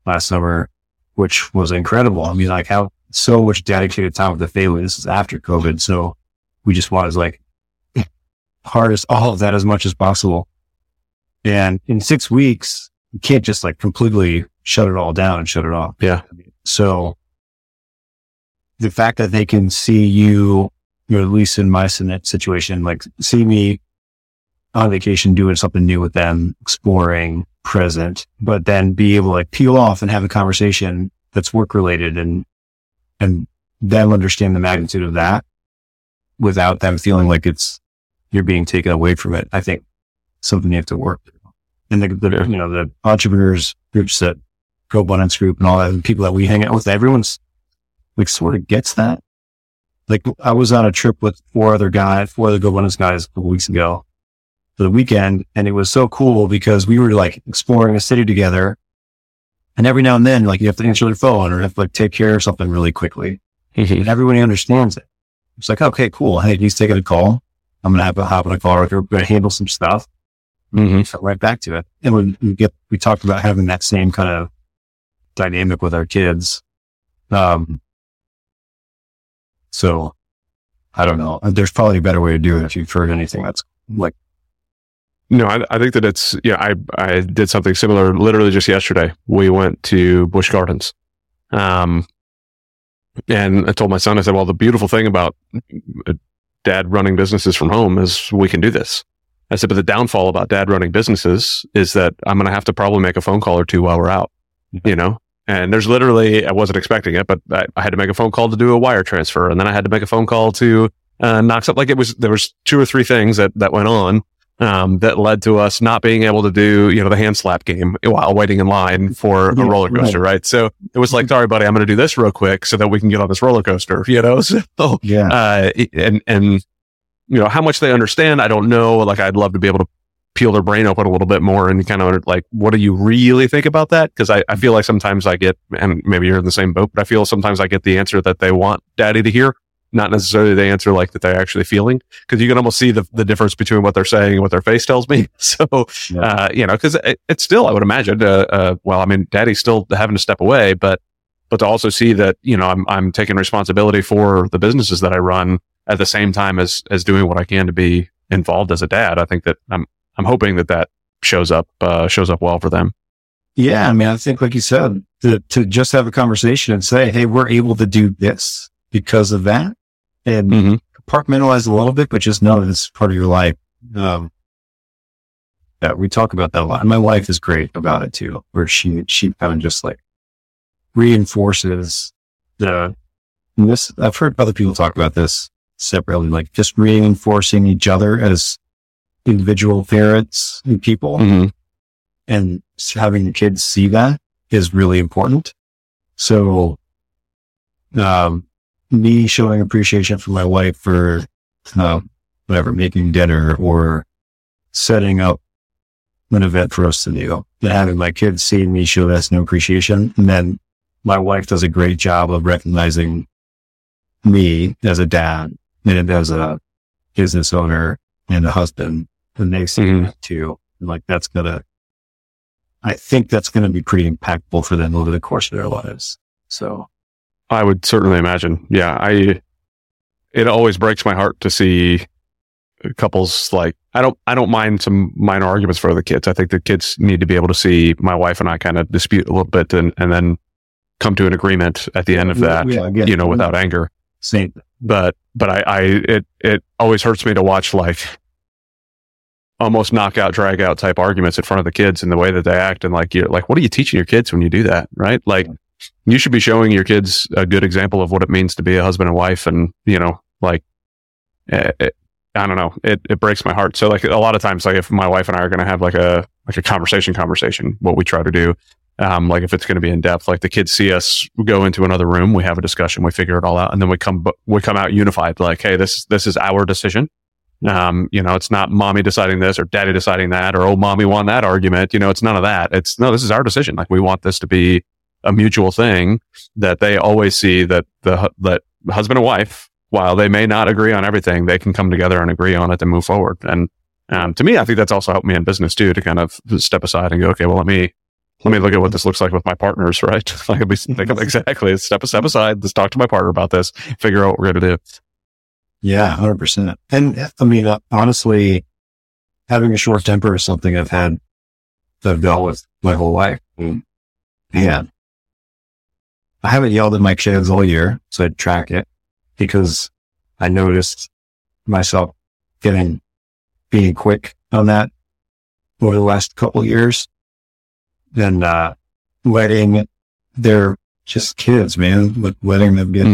last summer, which was incredible. I mean, like so much dedicated time with the family. This is after COVID. So we just wanted to like harvest all of that as much as possible. And in 6 weeks, you can't just like completely shut it all down and shut it off. Yeah. So the fact that they can see you, or at least in my situation, like see me on vacation doing something new with them, exploring, present, but then be able to like peel off and have a conversation that's work related and them understand the magnitude of that without them feeling like you're being taken away from it. I think something you have to work through. And the entrepreneurs groups that GoBundance group and all that, and people that we hang out with, everyone's like sort of gets that. Like I was on a trip with four other GoBundance guys a couple weeks ago for the weekend. And it was so cool because we were like exploring a city together. And every now and then, like you have to answer their phone or have to like take care of something really quickly. And everybody understands it. It's like, okay, cool. Hey, he's taking a call. I'm going to have to hop on a call right here. We're going to handle some stuff. Mm-hmm. So right back to it. And we talked about having that same kind of dynamic with our kids. So I don't know. There's probably a better way to do it if you've heard anything that's like. No, I think that it's, I did something similar literally just yesterday. We went to Busch Gardens. And I told my son, I said, well, the beautiful thing about dad running businesses from home is we can do this. I said, but the downfall about dad running businesses is that I'm going to have to probably make a phone call or two while we're out, you know? And there's literally, I wasn't expecting it, but I had to make a phone call to do a wire transfer. And then I had to make a phone call to knock something. Like it was, there was two or three things that went on that led to us not being able to do, the hand slap game while waiting in line for a roller coaster, right? So it was like, sorry, buddy, I'm going to do this real quick so that we can get on this roller coaster, So, and how much they understand, I don't know. Like, I'd love to be able to peel their brain open a little bit more and kind of like, what do you really think about that? Cause I feel like sometimes I get, and maybe you're in the same boat, but I feel sometimes I get the answer that they want daddy to hear, not necessarily the answer like that they're actually feeling. Cause you can almost see the difference between what they're saying and what their face tells me. So, cause it's still, I would imagine, daddy's still having to step away, but to also see that, I'm taking responsibility for the businesses that I run at the same time as doing what I can to be involved as a dad. I think that I'm hoping that shows up well for them. Yeah. I mean, I think like you said, to just have a conversation and say, hey, we're able to do this because of that, and compartmentalize a little bit, but just know that it's part of your life. Yeah, we talk about that a lot. And my wife is great about it too, where she kind of just like reinforces this. I've heard other people talk about this separately, like just reinforcing each other as individual parents and people, and having the kids see that is really important. So, me showing appreciation for my wife for, making dinner or setting up an event for us to do, and having my kids see me show that no appreciation. And then my wife does a great job of recognizing me as a dad and as a business owner and a husband, and they see that too. And like, I think that's gonna be pretty impactful for them over the course of their lives. So I would certainly imagine. Yeah. It always breaks my heart to see couples like, I don't mind some minor arguments for the kids. I think the kids need to be able to see my wife and I kind of dispute a little bit and then come to an agreement at the end of that, without anger. Same. But it always hurts me to watch like almost knockout, drag out type arguments in front of the kids and the way that they act. And like, you're like, what are you teaching your kids when you do that? Right. Like you should be showing your kids a good example of what it means to be a husband and wife. And I don't know, it breaks my heart. So like a lot of times, like if my wife and I are going to have like a conversation, what we try to do, like if it's going to be in depth, like the kids see us go into another room, we have a discussion, we figure it all out. And then we come out unified, like, hey, this is our decision. It's not mommy deciding this or daddy deciding that, or, oh, mommy won that argument. It's none of that. It's no, this is our decision. Like we want this to be a mutual thing that they always see that husband and wife, while they may not agree on everything, they can come together and agree on it and move forward. And, to me, I think that's also helped me in business too, to kind of step aside and go, okay, well, let me look at what this looks like with my partners, right? Like, it'd be, exactly. Step aside. Let's talk to my partner about this. Figure out what we're going to do. Yeah, 100%. And I mean, honestly, having a short temper is something I've dealt with my whole life. And I haven't yelled at my kids all year, so I track it because I noticed myself being quick on that over the last couple of years. And letting their just kids, man, but letting them get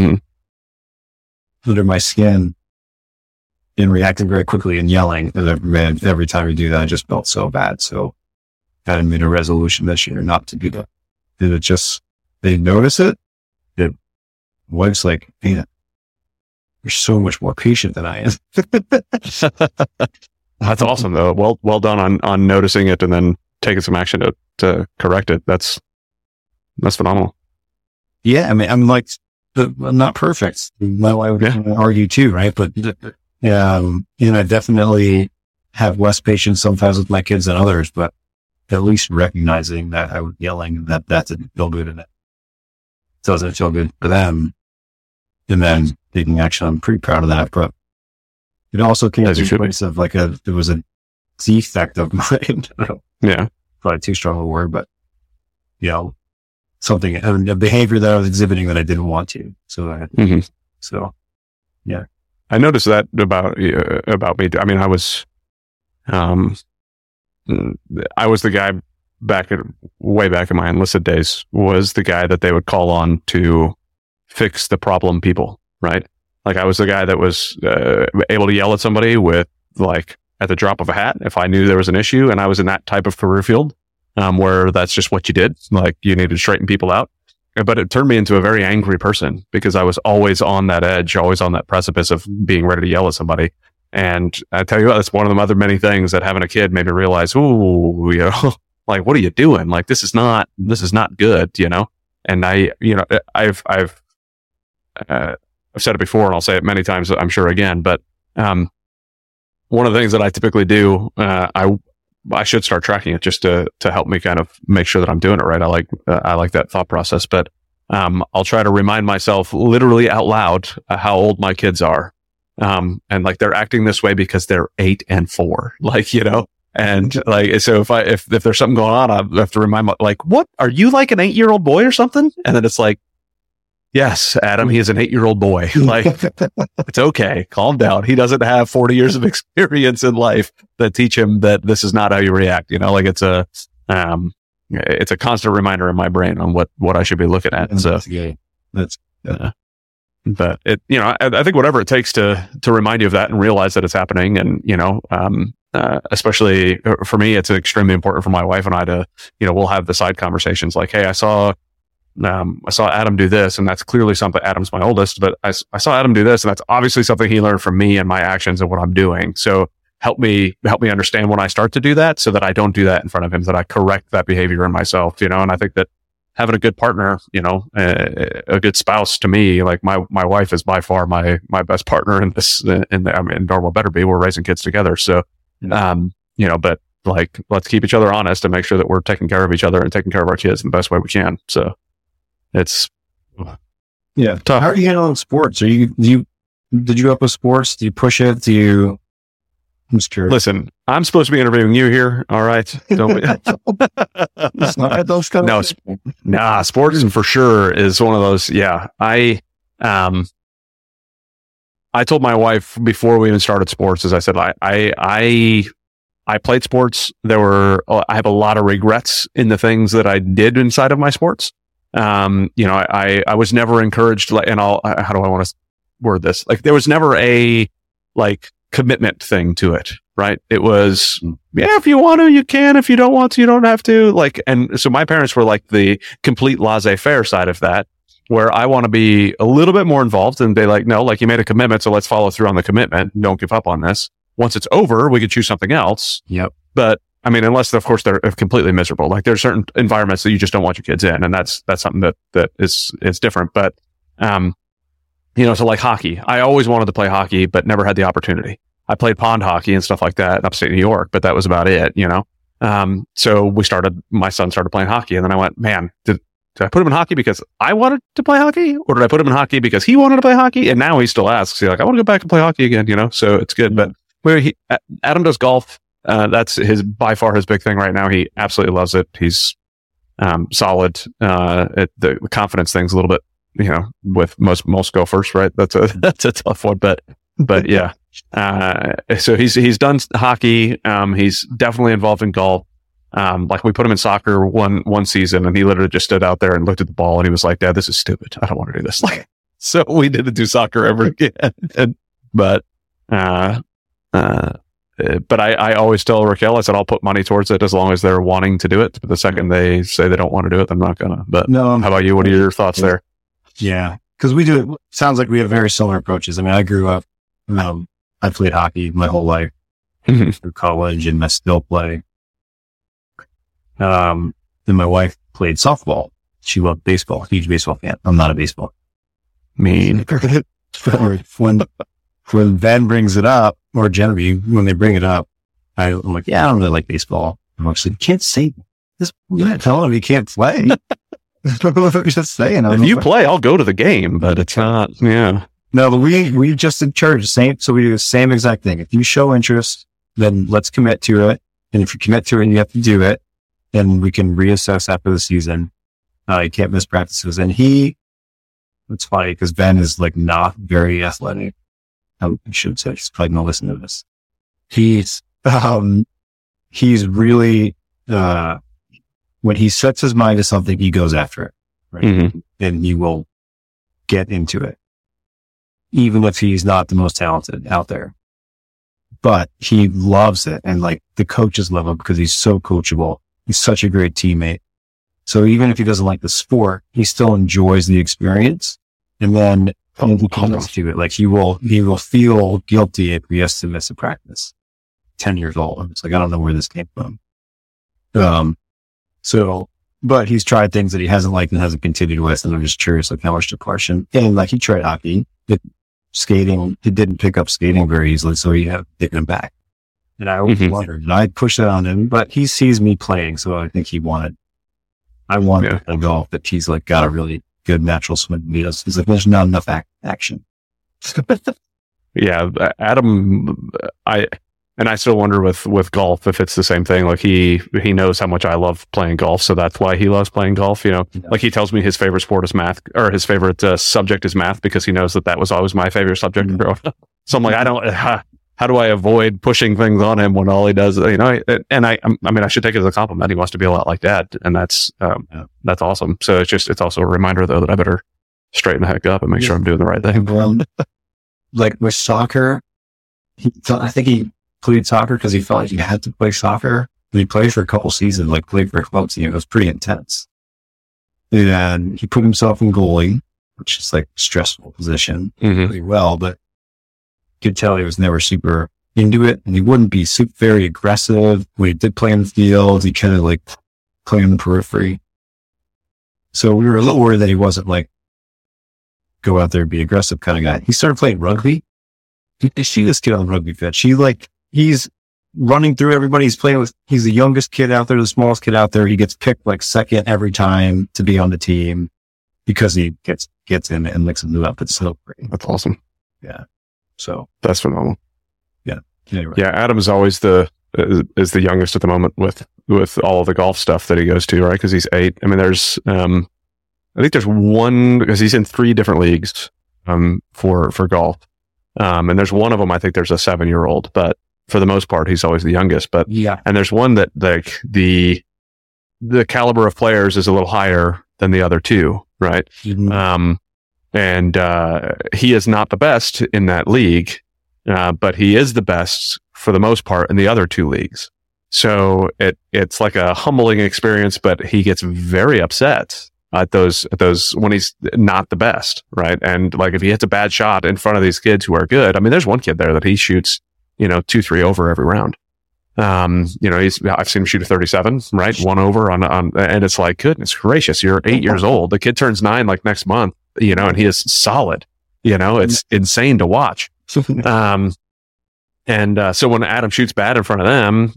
under my skin and reacting very quickly and yelling. And man, every time we do that, I just felt so bad. So I made a resolution this year not to do that. And it just, they notice it. The wife's like, man, You're so much more patient than I am. That's awesome, though. Well done on noticing it and then taking some action to correct it. That's phenomenal. Yeah, I mean, I'm like, I'm not perfect. My wife would argue too, right? But you know, I definitely have less patience sometimes with my kids than others. But at least recognizing that I was yelling, that didn't feel good, and it doesn't feel good for them, and then taking action. I'm pretty proud of that. But it also came to a place of there was a defect of mine. Yeah, probably too strong a word, but something, a behavior that I was exhibiting that I didn't want to. So yeah, I noticed that about me. I mean, I was the guy way back in my enlisted days, was the guy that they would call on to fix the problem people, right? Like, I was the guy that was able to yell at somebody with at the drop of a hat if I knew there was an issue, and I was in that type of career field where that's just what you did. Like, you needed to straighten people out. But it turned me into a very angry person because I was always on that edge, always on that precipice of being ready to yell at somebody. And I tell you what, that's one of the other many things that having a kid made me realize, what are you doing? Like, this is not good, you know? And I've said it before and I'll say it many times, I'm sure, again, but one of the things that I typically do, I should start tracking it just to help me kind of make sure that I'm doing it right. I like that thought process, but I'll try to remind myself literally out loud how old my kids are. And they're acting this way because they're 8 and 4, so if there's something going on, I have to remind my, what are you, like an 8-year-old boy or something? And then it's like, yes, Adam, he is an 8-year-old boy. It's okay. Calm down. He doesn't have 40 years of experience in life that teach him that this is not how you react. It's a constant reminder in my brain on what I should be looking at. And so but it, I think whatever it takes to remind you of that and realize that it's happening. And, especially for me, it's extremely important for my wife and I to, we'll have the side conversations like, hey, I saw Adam do this, and that's clearly something — Adam's my oldest — but I saw Adam do this, and that's obviously something he learned from me and my actions and what I'm doing. So help me understand when I start to do that, so that I don't do that in front of him, that I correct that behavior in myself, and I think that having a good partner, a good spouse, to me, my wife is by far my best partner in this. Normal better be. We're raising kids together, so but let's keep each other honest and make sure that we're taking care of each other and taking care of our kids in the best way we can. So it's tough. How are you handling sports? Did you up with sports? Do you push it? I'm just curious. Listen, I'm supposed to be interviewing you here. All right. Sports for sure is one of those. Yeah. I told my wife before we even started sports, as I said, I played sports. I have a lot of regrets in the things that I did inside of my sports. I was never encouraged, how do I want to word this? There was never a commitment thing to it, right? It was, if you want to, you can. If you don't want to, you don't have to. And so my parents were the complete laissez-faire side of that, where I want to be a little bit more involved. And they you made a commitment, so let's follow through on the commitment. Don't give up on this. Once it's over, we could choose something else. Yep. But I mean, unless of course they're completely miserable. There's certain environments that you just don't want your kids in, and that's something that is different. But so hockey, I always wanted to play hockey, but never had the opportunity. I played pond hockey and stuff like that in upstate New York, but that was about it. So my son started playing hockey, and then I went, man, did I put him in hockey because I wanted to play hockey, or did I put him in hockey because he wanted to play hockey? And now he still asks, he's I want to go back and play hockey again. So it's good. But Adam does golf. That's by far his big thing right now. He absolutely loves it. He's solid at the confidence things a little bit, with most golfers, right? That's a tough one, but yeah. So he's done hockey. He's definitely involved in golf. We put him in soccer one season, and he literally just stood out there and looked at the ball, and he was like, "Dad, this is stupid. I don't want to do this." So we didn't do soccer ever again. But I always tell Raquel, I said, I'll put money towards it as long as they're wanting to do it. But the second they say they don't want to do it, I'm not gonna. But no, how about you? What are your thoughts there? Yeah. Because we do, it sounds like we have very similar approaches. I mean, I grew up, I played hockey my whole life through college, and I still play. Then my wife played softball. She loved baseball, huge baseball fan. I'm not a baseball mean. when Ben brings it up, or Genevieve, when they bring it up, I'm like, yeah, I don't really like baseball. I'm actually, can't say this. You're not telling him he can't play. Just saying. If you play, I'll go to the game, but it's not. Yeah. No, but we just in church, same. So we do the same exact thing. If you show interest, then let's commit to it. And if you commit to it and you have to do it, then we can reassess after the season. You can't miss practices. And it's funny because Ben is like not very athletic. I should say he's probably going to listen to this. He's really, when he sets his mind to something, he goes after it, right? Mm-hmm. And he will get into it, even if he's not the most talented out there. But he loves it, and like the coaches love him because he's so coachable. He's such a great teammate. So even if he doesn't like the sport, he still enjoys the experience. And then he comes to it. Like he will feel guilty if he has to miss a practice. 10 years old. It's like, I don't know where this came from. But he's tried things that he hasn't liked and hasn't continued with. And I'm just curious, like how much depression, and like he tried hockey, skating. He didn't pick up skating very easily. So he had to take him back. And I always wondered, and I'd push that on him, but he sees me playing. So I think I wanted to golf, but he's like got a really good natural swing. He's like, there's not enough action. Yeah. Adam, and I still wonder with golf, if it's the same thing. Like he knows how much I love playing golf. So that's why he loves playing golf. You know, like he tells me his favorite sport is math, or his favorite subject is math, because he knows that was always my favorite subject growing up. So I'm like, how do I avoid pushing things on him when all he does, you know? And I should take it as a compliment. He wants to be a lot like Dad, and that's awesome. So it's also a reminder though that I better straighten the heck up and make sure I'm doing the right thing. Like with soccer, I think he played soccer because he felt like he had to play soccer. And he played for a couple seasons, like played for a club team. It was pretty intense. And he put himself in goalie, which is like a stressful position really well, but could tell he was never super into it, and he wouldn't be very aggressive. When he did play in the field, he kind of like played on the periphery. So we were a little worried that he wasn't like go out there and be aggressive kind of guy. He started playing rugby. She this kid on the rugby pitch. He's running through everybody. He's the youngest kid out there, the smallest kid out there. He gets picked like second every time to be on the team because he gets in and licks them up. It's so great. That's awesome. Yeah. So that's phenomenal. Yeah. Anyway. Yeah. Adam is always is the youngest at the moment with all of the golf stuff that he goes to, right? Cause he's 8. I mean, there's, I think there's one, because he's in 3 different leagues, for golf. And there's one of them, I think there's a 7-year-old, but for the most part, he's always the youngest, but yeah. And there's one that like the caliber of players is a little higher than the other two. Right. Mm-hmm. And he is not the best in that league, but he is the best for the most part in the other 2 leagues. So it's like a humbling experience, but he gets very upset at those when he's not the best, right? And like if he hits a bad shot in front of these kids who are good, I mean, there's one kid there that he shoots, 2-3 over every round. I've seen him shoot a 37, right? 1 over on, and it's like, goodness gracious, you're 8 years old. The kid turns 9 like next month. And he is solid, it's insane to watch. So when Adam shoots bad in front of them,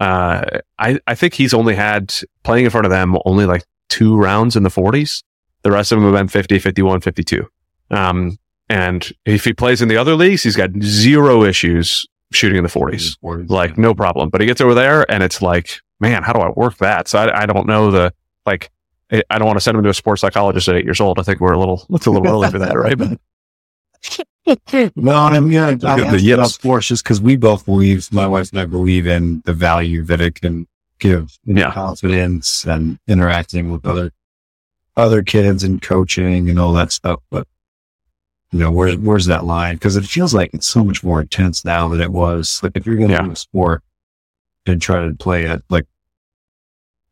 I think he's only had playing in front of them only like 2 rounds in the 40s. The rest of them have been 50, 51, 52. And if he plays in the other leagues, he's got 0 issues shooting in the 40s, like no problem, but he gets over there and it's like, man, how do I work that? So I don't know I don't want to send him to a sports psychologist at 8 years old. I think it's a little early for that, right? But no, I mean, I get off sports just because we both believe, my wife and I believe in the value that it can give confidence and interacting with other kids and coaching and all that stuff. But where's that line? Because it feels like it's so much more intense now than it was. Like if you're going to do a sport and try to play it, like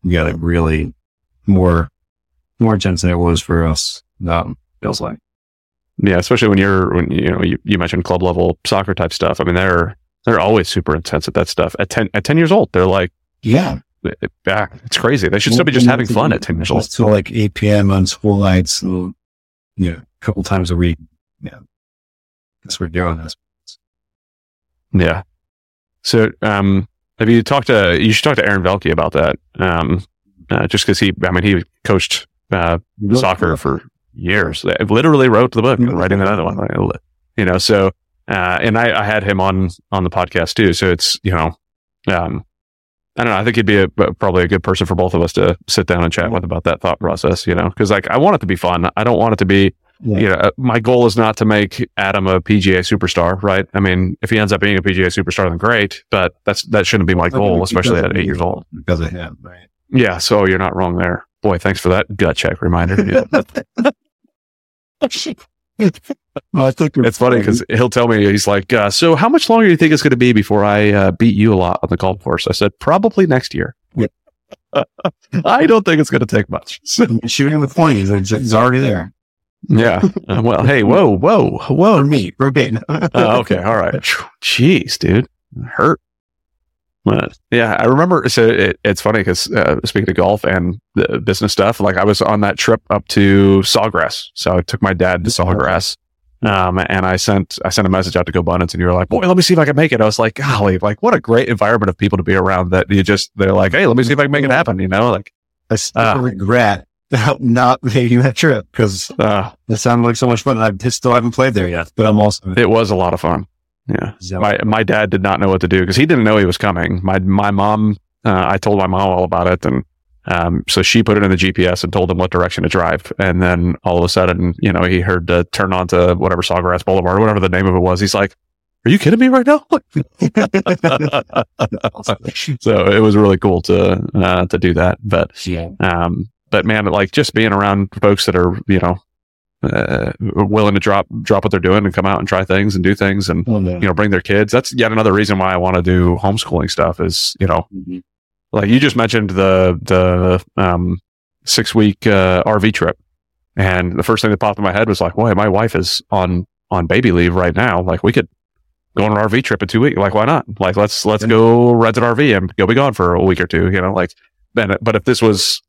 you got to really more intense than it was for us. Feels like Yeah, especially when you mentioned club level soccer type stuff. I mean, they're always super intense at that stuff. At 10 years old, they're like, yeah. It's crazy. They should still be just having fun at 10 years old. So like 8 p.m. on school nights, so, you know, a couple times a week. Yeah. That's what we're doing. Yeah. So, have you talked to, you should talk to Aaron Velke about that. Just cause he coached, soccer for years. I literally wrote the book, writing another one, so, and I had him on the podcast too. So it's, I don't know. I think he'd be probably a good person for both of us to sit down and chat with about that thought process, cause like I want it to be fun. I don't want it to be, my goal is not to make Adam a PGA superstar, right? I mean, if he ends up being a PGA superstar, then great, but that shouldn't be my goal, especially at 8 years old. Because of him, right? Yeah. So you're not wrong there. Boy, thanks for that gut check reminder. It's funny because he'll tell me, he's like, so how much longer do you think it's going to be before I beat you a lot on the golf course? I said, probably next year. Yeah. I don't think it's going to take much. Shooting with 20s, it's already there. Yeah. Well, hey, whoa. Me, Robin. Okay. All right. Jeez, dude. Hurt. Yeah. I remember. So it's funny because speaking of golf and the business stuff, like I was on that trip up to Sawgrass. So I took my dad to Sawgrass. And I sent a message out to GoBundance and you were like, boy, let me see if I can make it. I was like, golly, like what a great environment of people to be around that they're like, hey, let me see if I can make it happen. Like I still regret not making that trip because it sounded like so much fun. And I still haven't played there yet, but it was a lot of fun. Yeah. My dad did not know what to do because he didn't know he was coming. My mom, I told my mom all about it. And so she put it in the GPS and told him what direction to drive. And then all of a sudden, he heard turn on to whatever Sawgrass Boulevard or whatever the name of it was. He's like, are you kidding me right now? So it was really cool to do that. But yeah. But man, like just being around folks that are, willing to drop what they're doing and come out and try things and do things and, bring their kids. That's yet another reason why I want to do homeschooling stuff is, like you just mentioned the 6-week, RV trip. And the first thing that popped in my head was like, boy, my wife is on baby leave right now. Like we could go on an RV trip in 2 weeks. Like, why not? Like, let's go rent an RV and go be gone for a week or two, but if this was,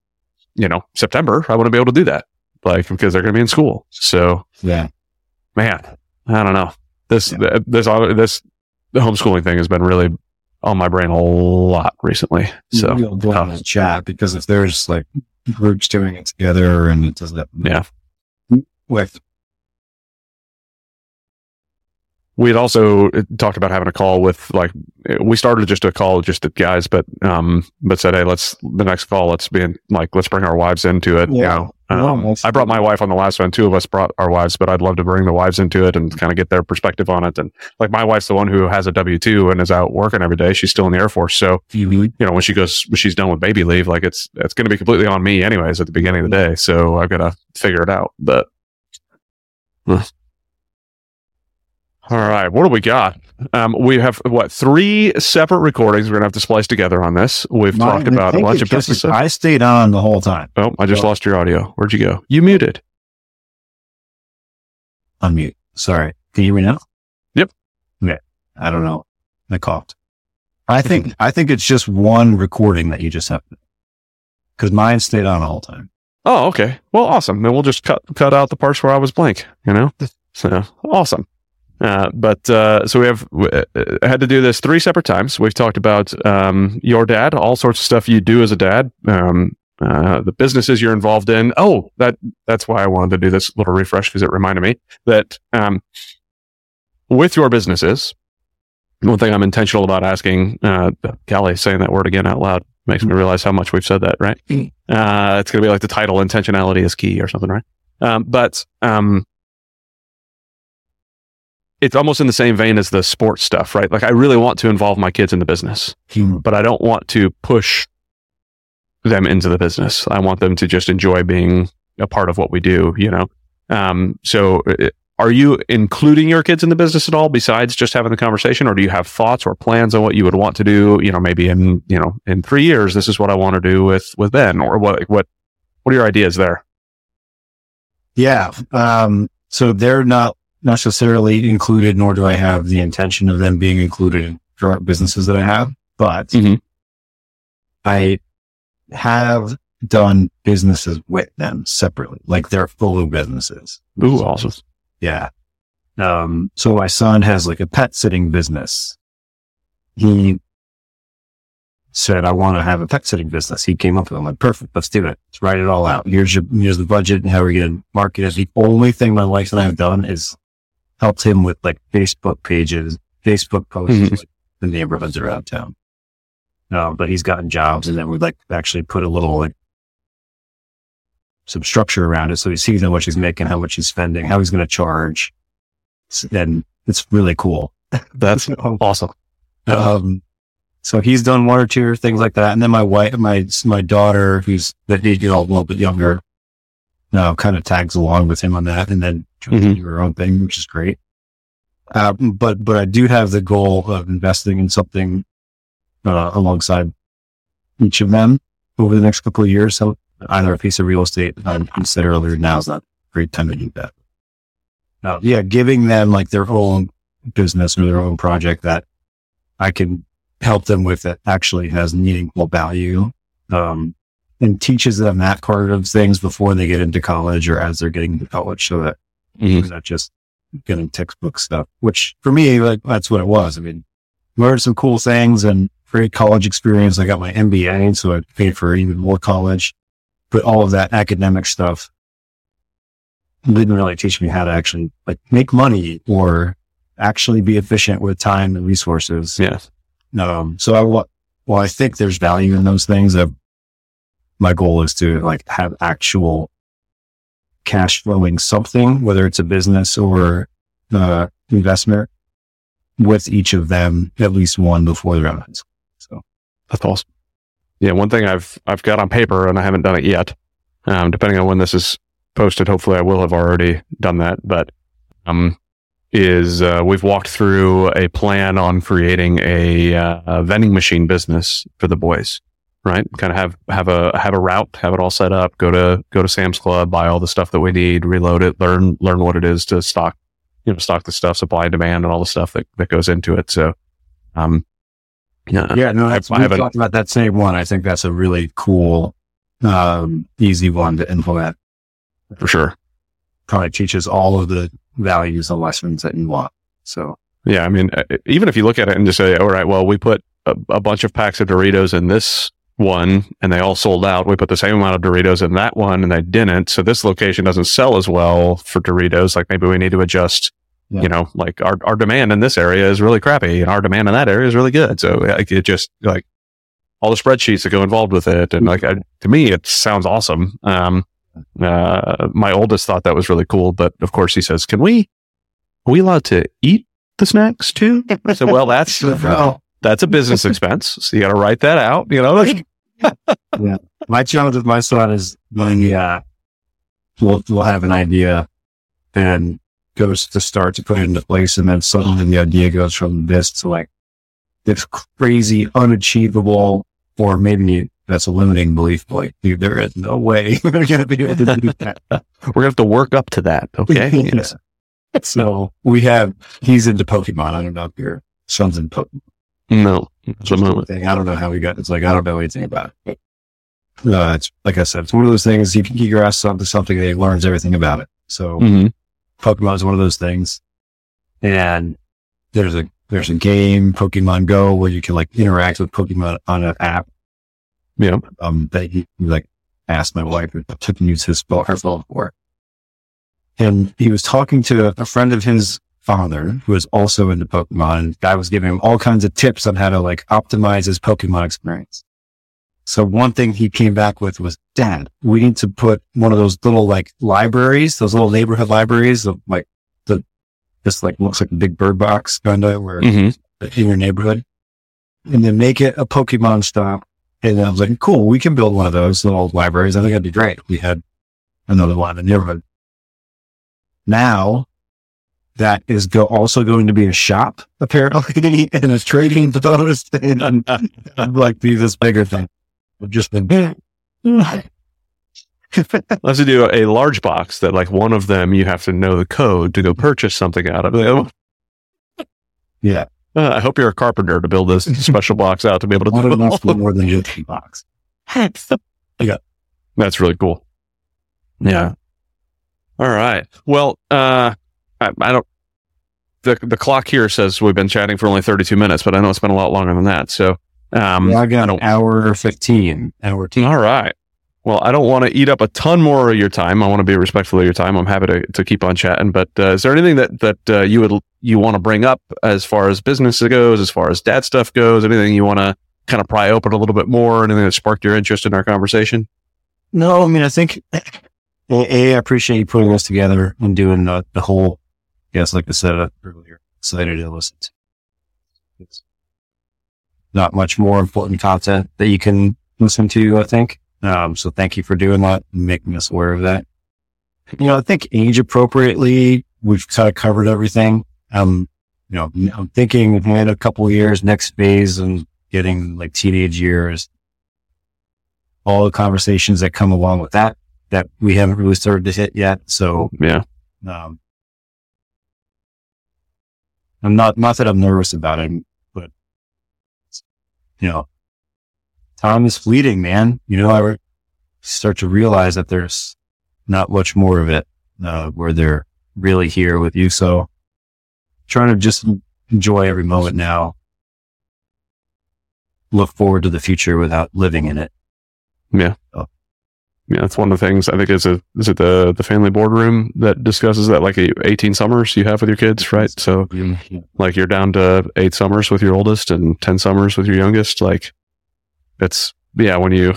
September, I wouldn't be able to do that, because they're going to be in school. So, yeah, man, I don't know. This the homeschooling thing has been really on my brain a lot recently. So, we'll go on the chat because if there's like groups doing it together and it doesn't, We'd also talked about having a call with we started just a call just at guys, but said, hey, let's bring our wives into it. Yeah. I brought my wife on the last one. Two of us brought our wives, but I'd love to bring the wives into it and kind of get their perspective on it. And like my wife's the one who has a W-2 and is out working every day. She's still in the Air Force. So, when she's done with baby leave, like it's going to be completely on me anyways at the beginning of the day. So I've got to figure it out, but. All right. What do we got? We have three separate recordings we're going to have to splice together on this. We've talked about a bunch of businesses. I stayed on the whole time. Oh, I just lost your audio. Where'd you go? You muted. Unmute. Sorry. Can you hear me now? Yep. Okay. I don't know. I coughed. I think it's just one recording that you just have because mine stayed on the whole time. Oh, okay. Well, awesome. Then we'll just cut out the parts where I was blank, So awesome. So I had to do this three separate times. We've talked about, your dad, all sorts of stuff you do as a dad, the businesses you're involved in. Oh, that's why I wanted to do this little refresh because it reminded me that, with your businesses, one thing I'm intentional about asking, golly, saying that word again out loud makes me realize how much we've said that, right? It's going to be like the title, intentionality is key or something, right? It's almost in the same vein as the sports stuff, right? Like I really want to involve my kids in the business, but I don't want to push them into the business. I want them to just enjoy being a part of what we do, So are you including your kids in the business at all besides just having the conversation, or do you have thoughts or plans on what you would want to do? Maybe in 3 years, this is what I want to do with Ben, or what are your ideas there? Yeah. So they're not necessarily included, nor do I have the intention of them being included in direct businesses that I have, but I have done businesses with them separately, like they're full of businesses. Ooh, awesome. Yeah. So my son has like a pet sitting business. He said, I want to have a pet sitting business. He came up with it. I'm like, perfect. Let's do it. Let's write it all out. Here's the budget and how we're going to market it. The only thing my wife and I have done is helped him with like Facebook pages, Facebook posts, like the neighborhoods around town. But he's gotten jobs, and then we'd like actually put a little, like, some structure around it. So he sees how much he's making, how much he's spending, how he's going to charge. And it's really cool. That's awesome. So he's done one or two things like that. And then my wife, my daughter, who's that age, a little bit younger, now kind of tags along with him on that, and then trying to do her own thing, which is great. But I do have the goal of investing in something, alongside each of them over the next couple of years. So either a piece of real estate, I said earlier, now's not a great time to do that. Yeah, giving them like their own business or their own project that I can help them with that actually has meaningful value, and teaches them that part of things before they get into college or as they're getting into college, so that it's not just getting textbook stuff, which for me, like, that's what it was. I mean, learned some cool things and great college experience. I got my MBA, so I paid for even more college, but all of that academic stuff didn't really teach me how to actually like make money or actually be efficient with time and resources. Yes. So I think there's value in those things. My goal is to like have actual cash flowing something, whether it's a business or investment, with each of them, at least one before they're out of school. So that's awesome. Yeah. One thing I've got on paper, and I haven't done it yet. Depending on when this is posted, hopefully I will have already done that, but, we've walked through a plan on creating a vending machine business for the boys, right? Kind of have a route, have it all set up, go to Sam's Club, buy all the stuff that we need, reload it, learn what it is to stock the stuff, supply and demand, and all the stuff that goes into it. So, we talked about that same one. I think that's a really cool, easy one to implement. For sure. Probably teaches all of the values and lessons that you want. So, yeah, I mean, even if you look at it and just say, all right, well, we put a bunch of packs of Doritos in this one and they all sold out. We put the same amount of Doritos in that one and they didn't. So this location doesn't sell as well for Doritos. Like, maybe we need to adjust, like our demand in this area is really crappy and our demand in that area is really good. So it just like all the spreadsheets that go involved with it. And to me, it sounds awesome. My oldest thought that was really cool, but of course he says, are we allowed to eat the snacks too? I said, well, that's a business expense. So you got to write that out, Yeah. My challenge with my son is when we'll have an idea and goes to start to put it into place, and then suddenly the idea goes from this to like this crazy, unachievable, or maybe that's a limiting belief. Like, dude, there is no way we're going to be able to do that. We're going to have to work up to that. Okay. Yes. So he's into Pokemon. I don't know if your son's in Pokemon. No. It's a moment. I don't know how we got it. It's like, I don't know anything about it. It's like I said, it's one of those things you can get your ass onto something and he learns everything about it. So Pokemon is one of those things. And there's a game, Pokemon Go, where you can like interact with Pokemon on an app. Yeah. That he like asked my wife if she can use her phone for it. And he was talking to a friend of his father who was also into Pokemon, and the guy was giving him all kinds of tips on how to like optimize his Pokemon experience. So one thing he came back with was, Dad, we need to put one of those little like libraries, those little neighborhood libraries of like this like looks like a big bird box kind of where in your neighborhood, and then make it a Pokemon stop. And I was like, cool, we can build one of those little libraries. I think that'd be great. We had another one in the neighborhood. Now that is also going to be a shop, apparently, and a trading bonus thing. And like, be this bigger thing. I've just been Unless you do a large box that like one of them, you have to know the code to go purchase something out of them. Yeah. I hope you're a carpenter to build this special box out to be able to do enough for more than just a box. Yeah. That's really cool. Yeah. All right. Well, I don't, the clock here says we've been chatting for only 32 minutes, but I know it's been a lot longer than that. So, I got an hour 15, hour 10. All right. Well, I don't want to eat up a ton more of your time. I want to be respectful of your time. I'm happy to keep on chatting, but is there anything that you want to bring up as far as business goes, as far as dad stuff goes, anything you want to kind of pry open a little bit more, anything that sparked your interest in our conversation? No, I mean, I think, I appreciate you putting this together and doing the whole, yes, like I said earlier, excited to listen to. It's not much more important content that you can listen to, I think. So thank you for doing that and making us aware of that. You know, I think age appropriately, we've kind of covered everything. You know, I'm thinking in a couple of years, next phase and getting like teenage years, all the conversations that come along with that we haven't really started to hit yet. So yeah, I'm not that I'm nervous about it, but you know, time is fleeting, man. You know, I start to realize that there's not much more of it, where they're really here with you. So trying to just enjoy every moment now. Look forward to the future without living in it. Yeah. So. Yeah. That's one of the things I think is it the family boardroom that discusses that, like 18 summers you have with your kids, right? So like you're down to 8 summers with your oldest and 10 summers with your youngest. Like, it's, yeah, when you,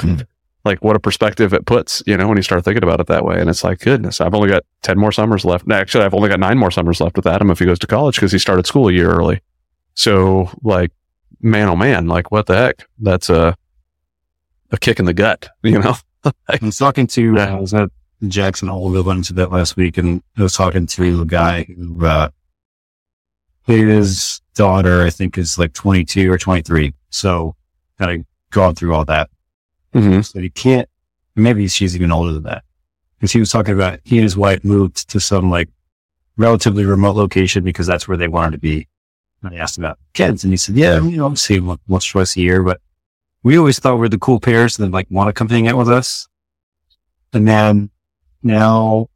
like, what a perspective it puts, you know, when you start thinking about it that way. And it's like, goodness, I've only got 10 more summers left. No, actually, I've only got 9 more summers left with Adam if he goes to college, because he started school a year early. So, like, man, oh man, like, what the heck? That's a kick in the gut, you know? I was talking to, I was at Jackson Hole, we went into that last week, and I was talking to a guy who, his daughter, I think, is like 22 or 23. So, kind of gone through all that. Mm-hmm. So he can't, maybe she's even older than that. Because he was talking about he and his wife moved to some like relatively remote location because that's where they wanted to be. And I asked about kids and he said, yeah, you know, I'm seeing once or twice a year, but we always thought we're the cool parents that like want to come hang out with us. And then now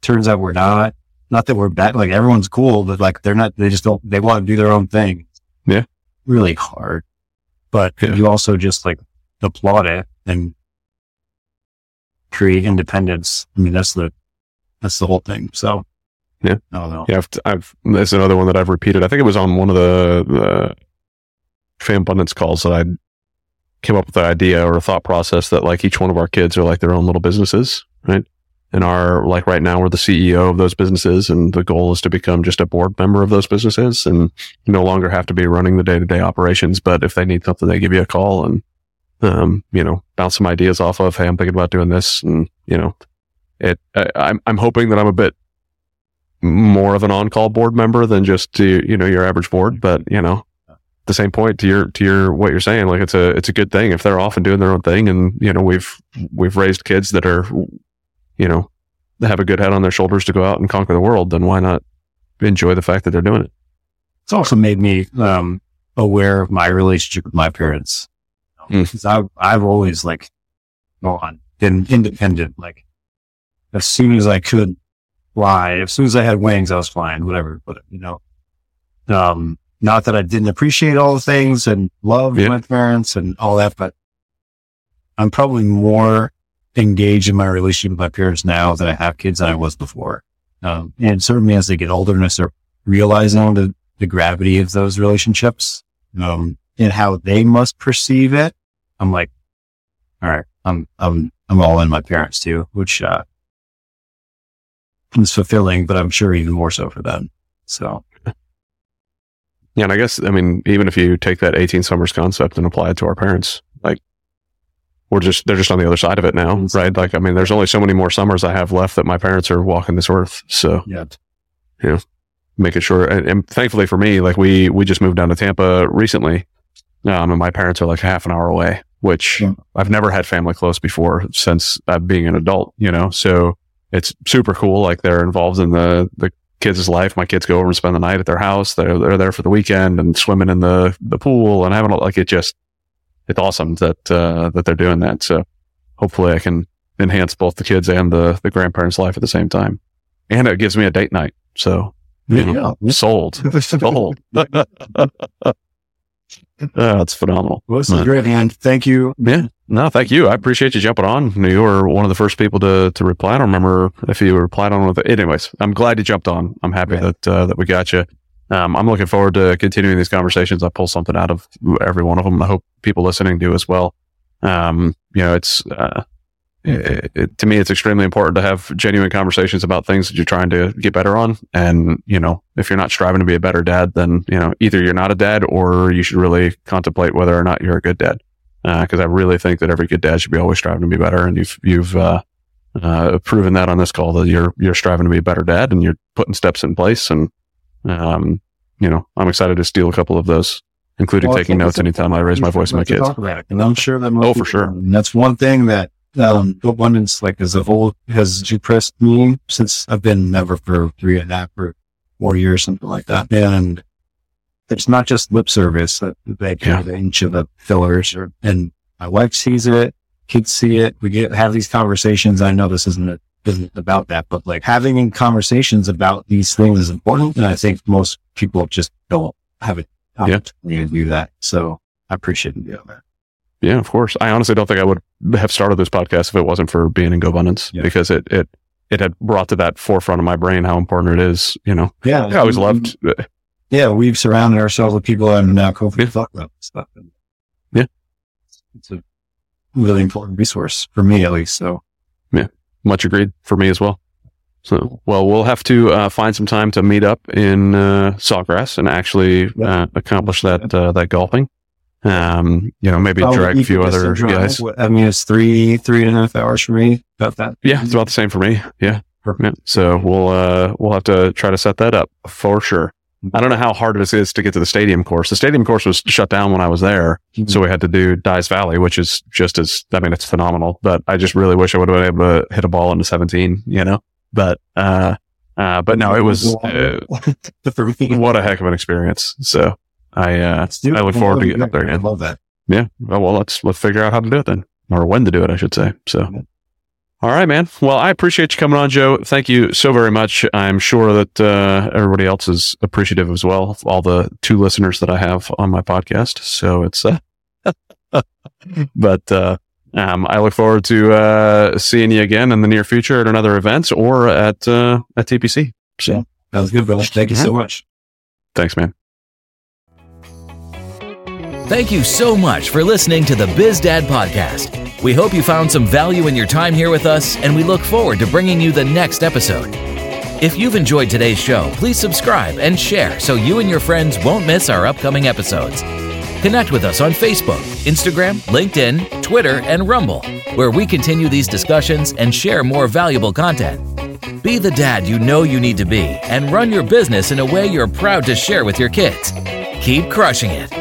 turns out we're not that we're bad. Like everyone's cool, but like they're not, they just don't, they want to do their own thing. Yeah. Really hard. But you also just like applaud it and create independence. I mean, that's the whole thing. So yeah, I don't know. Yeah, I've that's another one that I've repeated. I think it was on one of the Fam Abundance calls that I came up with the idea or a thought process that like each one of our kids are like their own little businesses, right? And our, like right now we're the CEO of those businesses, and the goal is to become just a board member of those businesses and no longer have to be running the day-to-day operations. But if they need something, they give you a call and, you know, bounce some ideas off of, hey, I'm thinking about doing this. And, you know, I'm hoping that I'm a bit more of an on-call board member than just to, you know, your average board. But, you know, at the same point to your, what you're saying, like it's a good thing if they're off and doing their own thing. And, you know, we've raised kids that are, you know, have a good head on their shoulders to go out and conquer the world, then why not enjoy the fact that they're doing it? It's also made me aware of my relationship with my parents. Because I've always like been independent. Like as soon as I could fly, as soon as I had wings, I was flying, whatever. But you know, not that I didn't appreciate all the things and love my parents and all that, but I'm probably more engage in my relationship with my parents now that I have kids than I was before. And certainly as they get older and I start realizing the gravity of those relationships, and how they must perceive it, I'm like, all right, I'm all in my parents too, which, is fulfilling, but I'm sure even more so for them. So. Yeah. And I guess, I mean, even if you take that 18 summers concept and apply it to our parents, like, they're just on the other side of it now, right? Like, I mean, there's only so many more summers I have left that my parents are walking this earth. So, you know, making sure, and thankfully for me, like we just moved down to Tampa recently And my parents are like half an hour away, which I've never had family close before since being an adult, you know? So it's super cool. Like they're involved in the kids' life. My kids go over and spend the night at their house. They're there for the weekend and swimming in the pool and having like, it's awesome that they're doing that. So hopefully I can enhance both the kids and the grandparents' life at the same time. And it gives me a date night. So sold. That's phenomenal. Well, this is great, man. Thank you. Yeah. No, thank you. I appreciate you jumping on. You were one of the first people to reply. I don't remember if you replied on with it. Anyways, I'm glad you jumped on. I'm happy that we got you. I'm looking forward to continuing these conversations. I pull something out of every one of them. I hope people listening do as well. To me, it's extremely important to have genuine conversations about things that you're trying to get better on. And, if you're not striving to be a better dad, then, either you're not a dad or you should really contemplate whether or not you're a good dad. Cause I really think that every good dad should be always striving to be better. And you've proven that on this call that you're striving to be a better dad and you're putting steps in place. And, I'm excited to steal a couple of those, including taking notes anytime I raise my voice to my kids. And I'm sure that most people, for sure. And that's one thing that, GoBundance, like as a whole, has impressed me since I've been member for 3.5 or 4 years, something like that. And it's not just lip service that they pay the inch of the fillers, and my wife sees it, kids see it. We have these conversations. I know this isn't about that, but like having conversations about these things is important. And I think most people just don't have it to do that. So I appreciate you doing that. Yeah, of course. I honestly don't think I would have started this podcast if it wasn't for being in GoBundance because it had brought to that forefront of my brain how important it is, Yeah. I always loved. Yeah, we've surrounded ourselves with people and now COVID talk about this stuff. And yeah. It's a really important resource for me, at least. So yeah, much agreed for me as well. So, we'll have to find some time to meet up in Sawgrass and actually accomplish that golfing. Maybe drag a few other guys. I mean, it's 3.5 hours for me. About that. Yeah, it's about the same for me. Yeah. Perfect. Yeah. So we'll have to try to set that up for sure. Mm-hmm. I don't know how hard it is to get to the stadium course. The stadium course was shut down when I was there. Mm-hmm. So we had to do Dye's Valley, which is it's phenomenal, but I just really wish I would have been able to hit a ball into 17, but no, it was what a heck of an experience. So I look forward to getting up there again. I love that. Yeah. Well, let's figure out how to do it then, or when to do it, I should say. So, all right, man. Well, I appreciate you coming on, Joe. Thank you so very much. I'm sure that everybody else is appreciative as well. All the 2 listeners that I have on my podcast. So it's, I look forward to seeing you again in the near future at another event or at TPC. So that was good, brother. Thank you so much. Thanks, man. Thank you so much for listening to the BizDad Podcast. We hope you found some value in your time here with us, and we look forward to bringing you the next episode. If you've enjoyed today's show, please subscribe and share so you and your friends won't miss our upcoming episodes. Connect with us on Facebook, Instagram, LinkedIn, Twitter, and Rumble, where we continue these discussions and share more valuable content. Be the dad you know you need to be, and run your business in a way you're proud to share with your kids. Keep crushing it.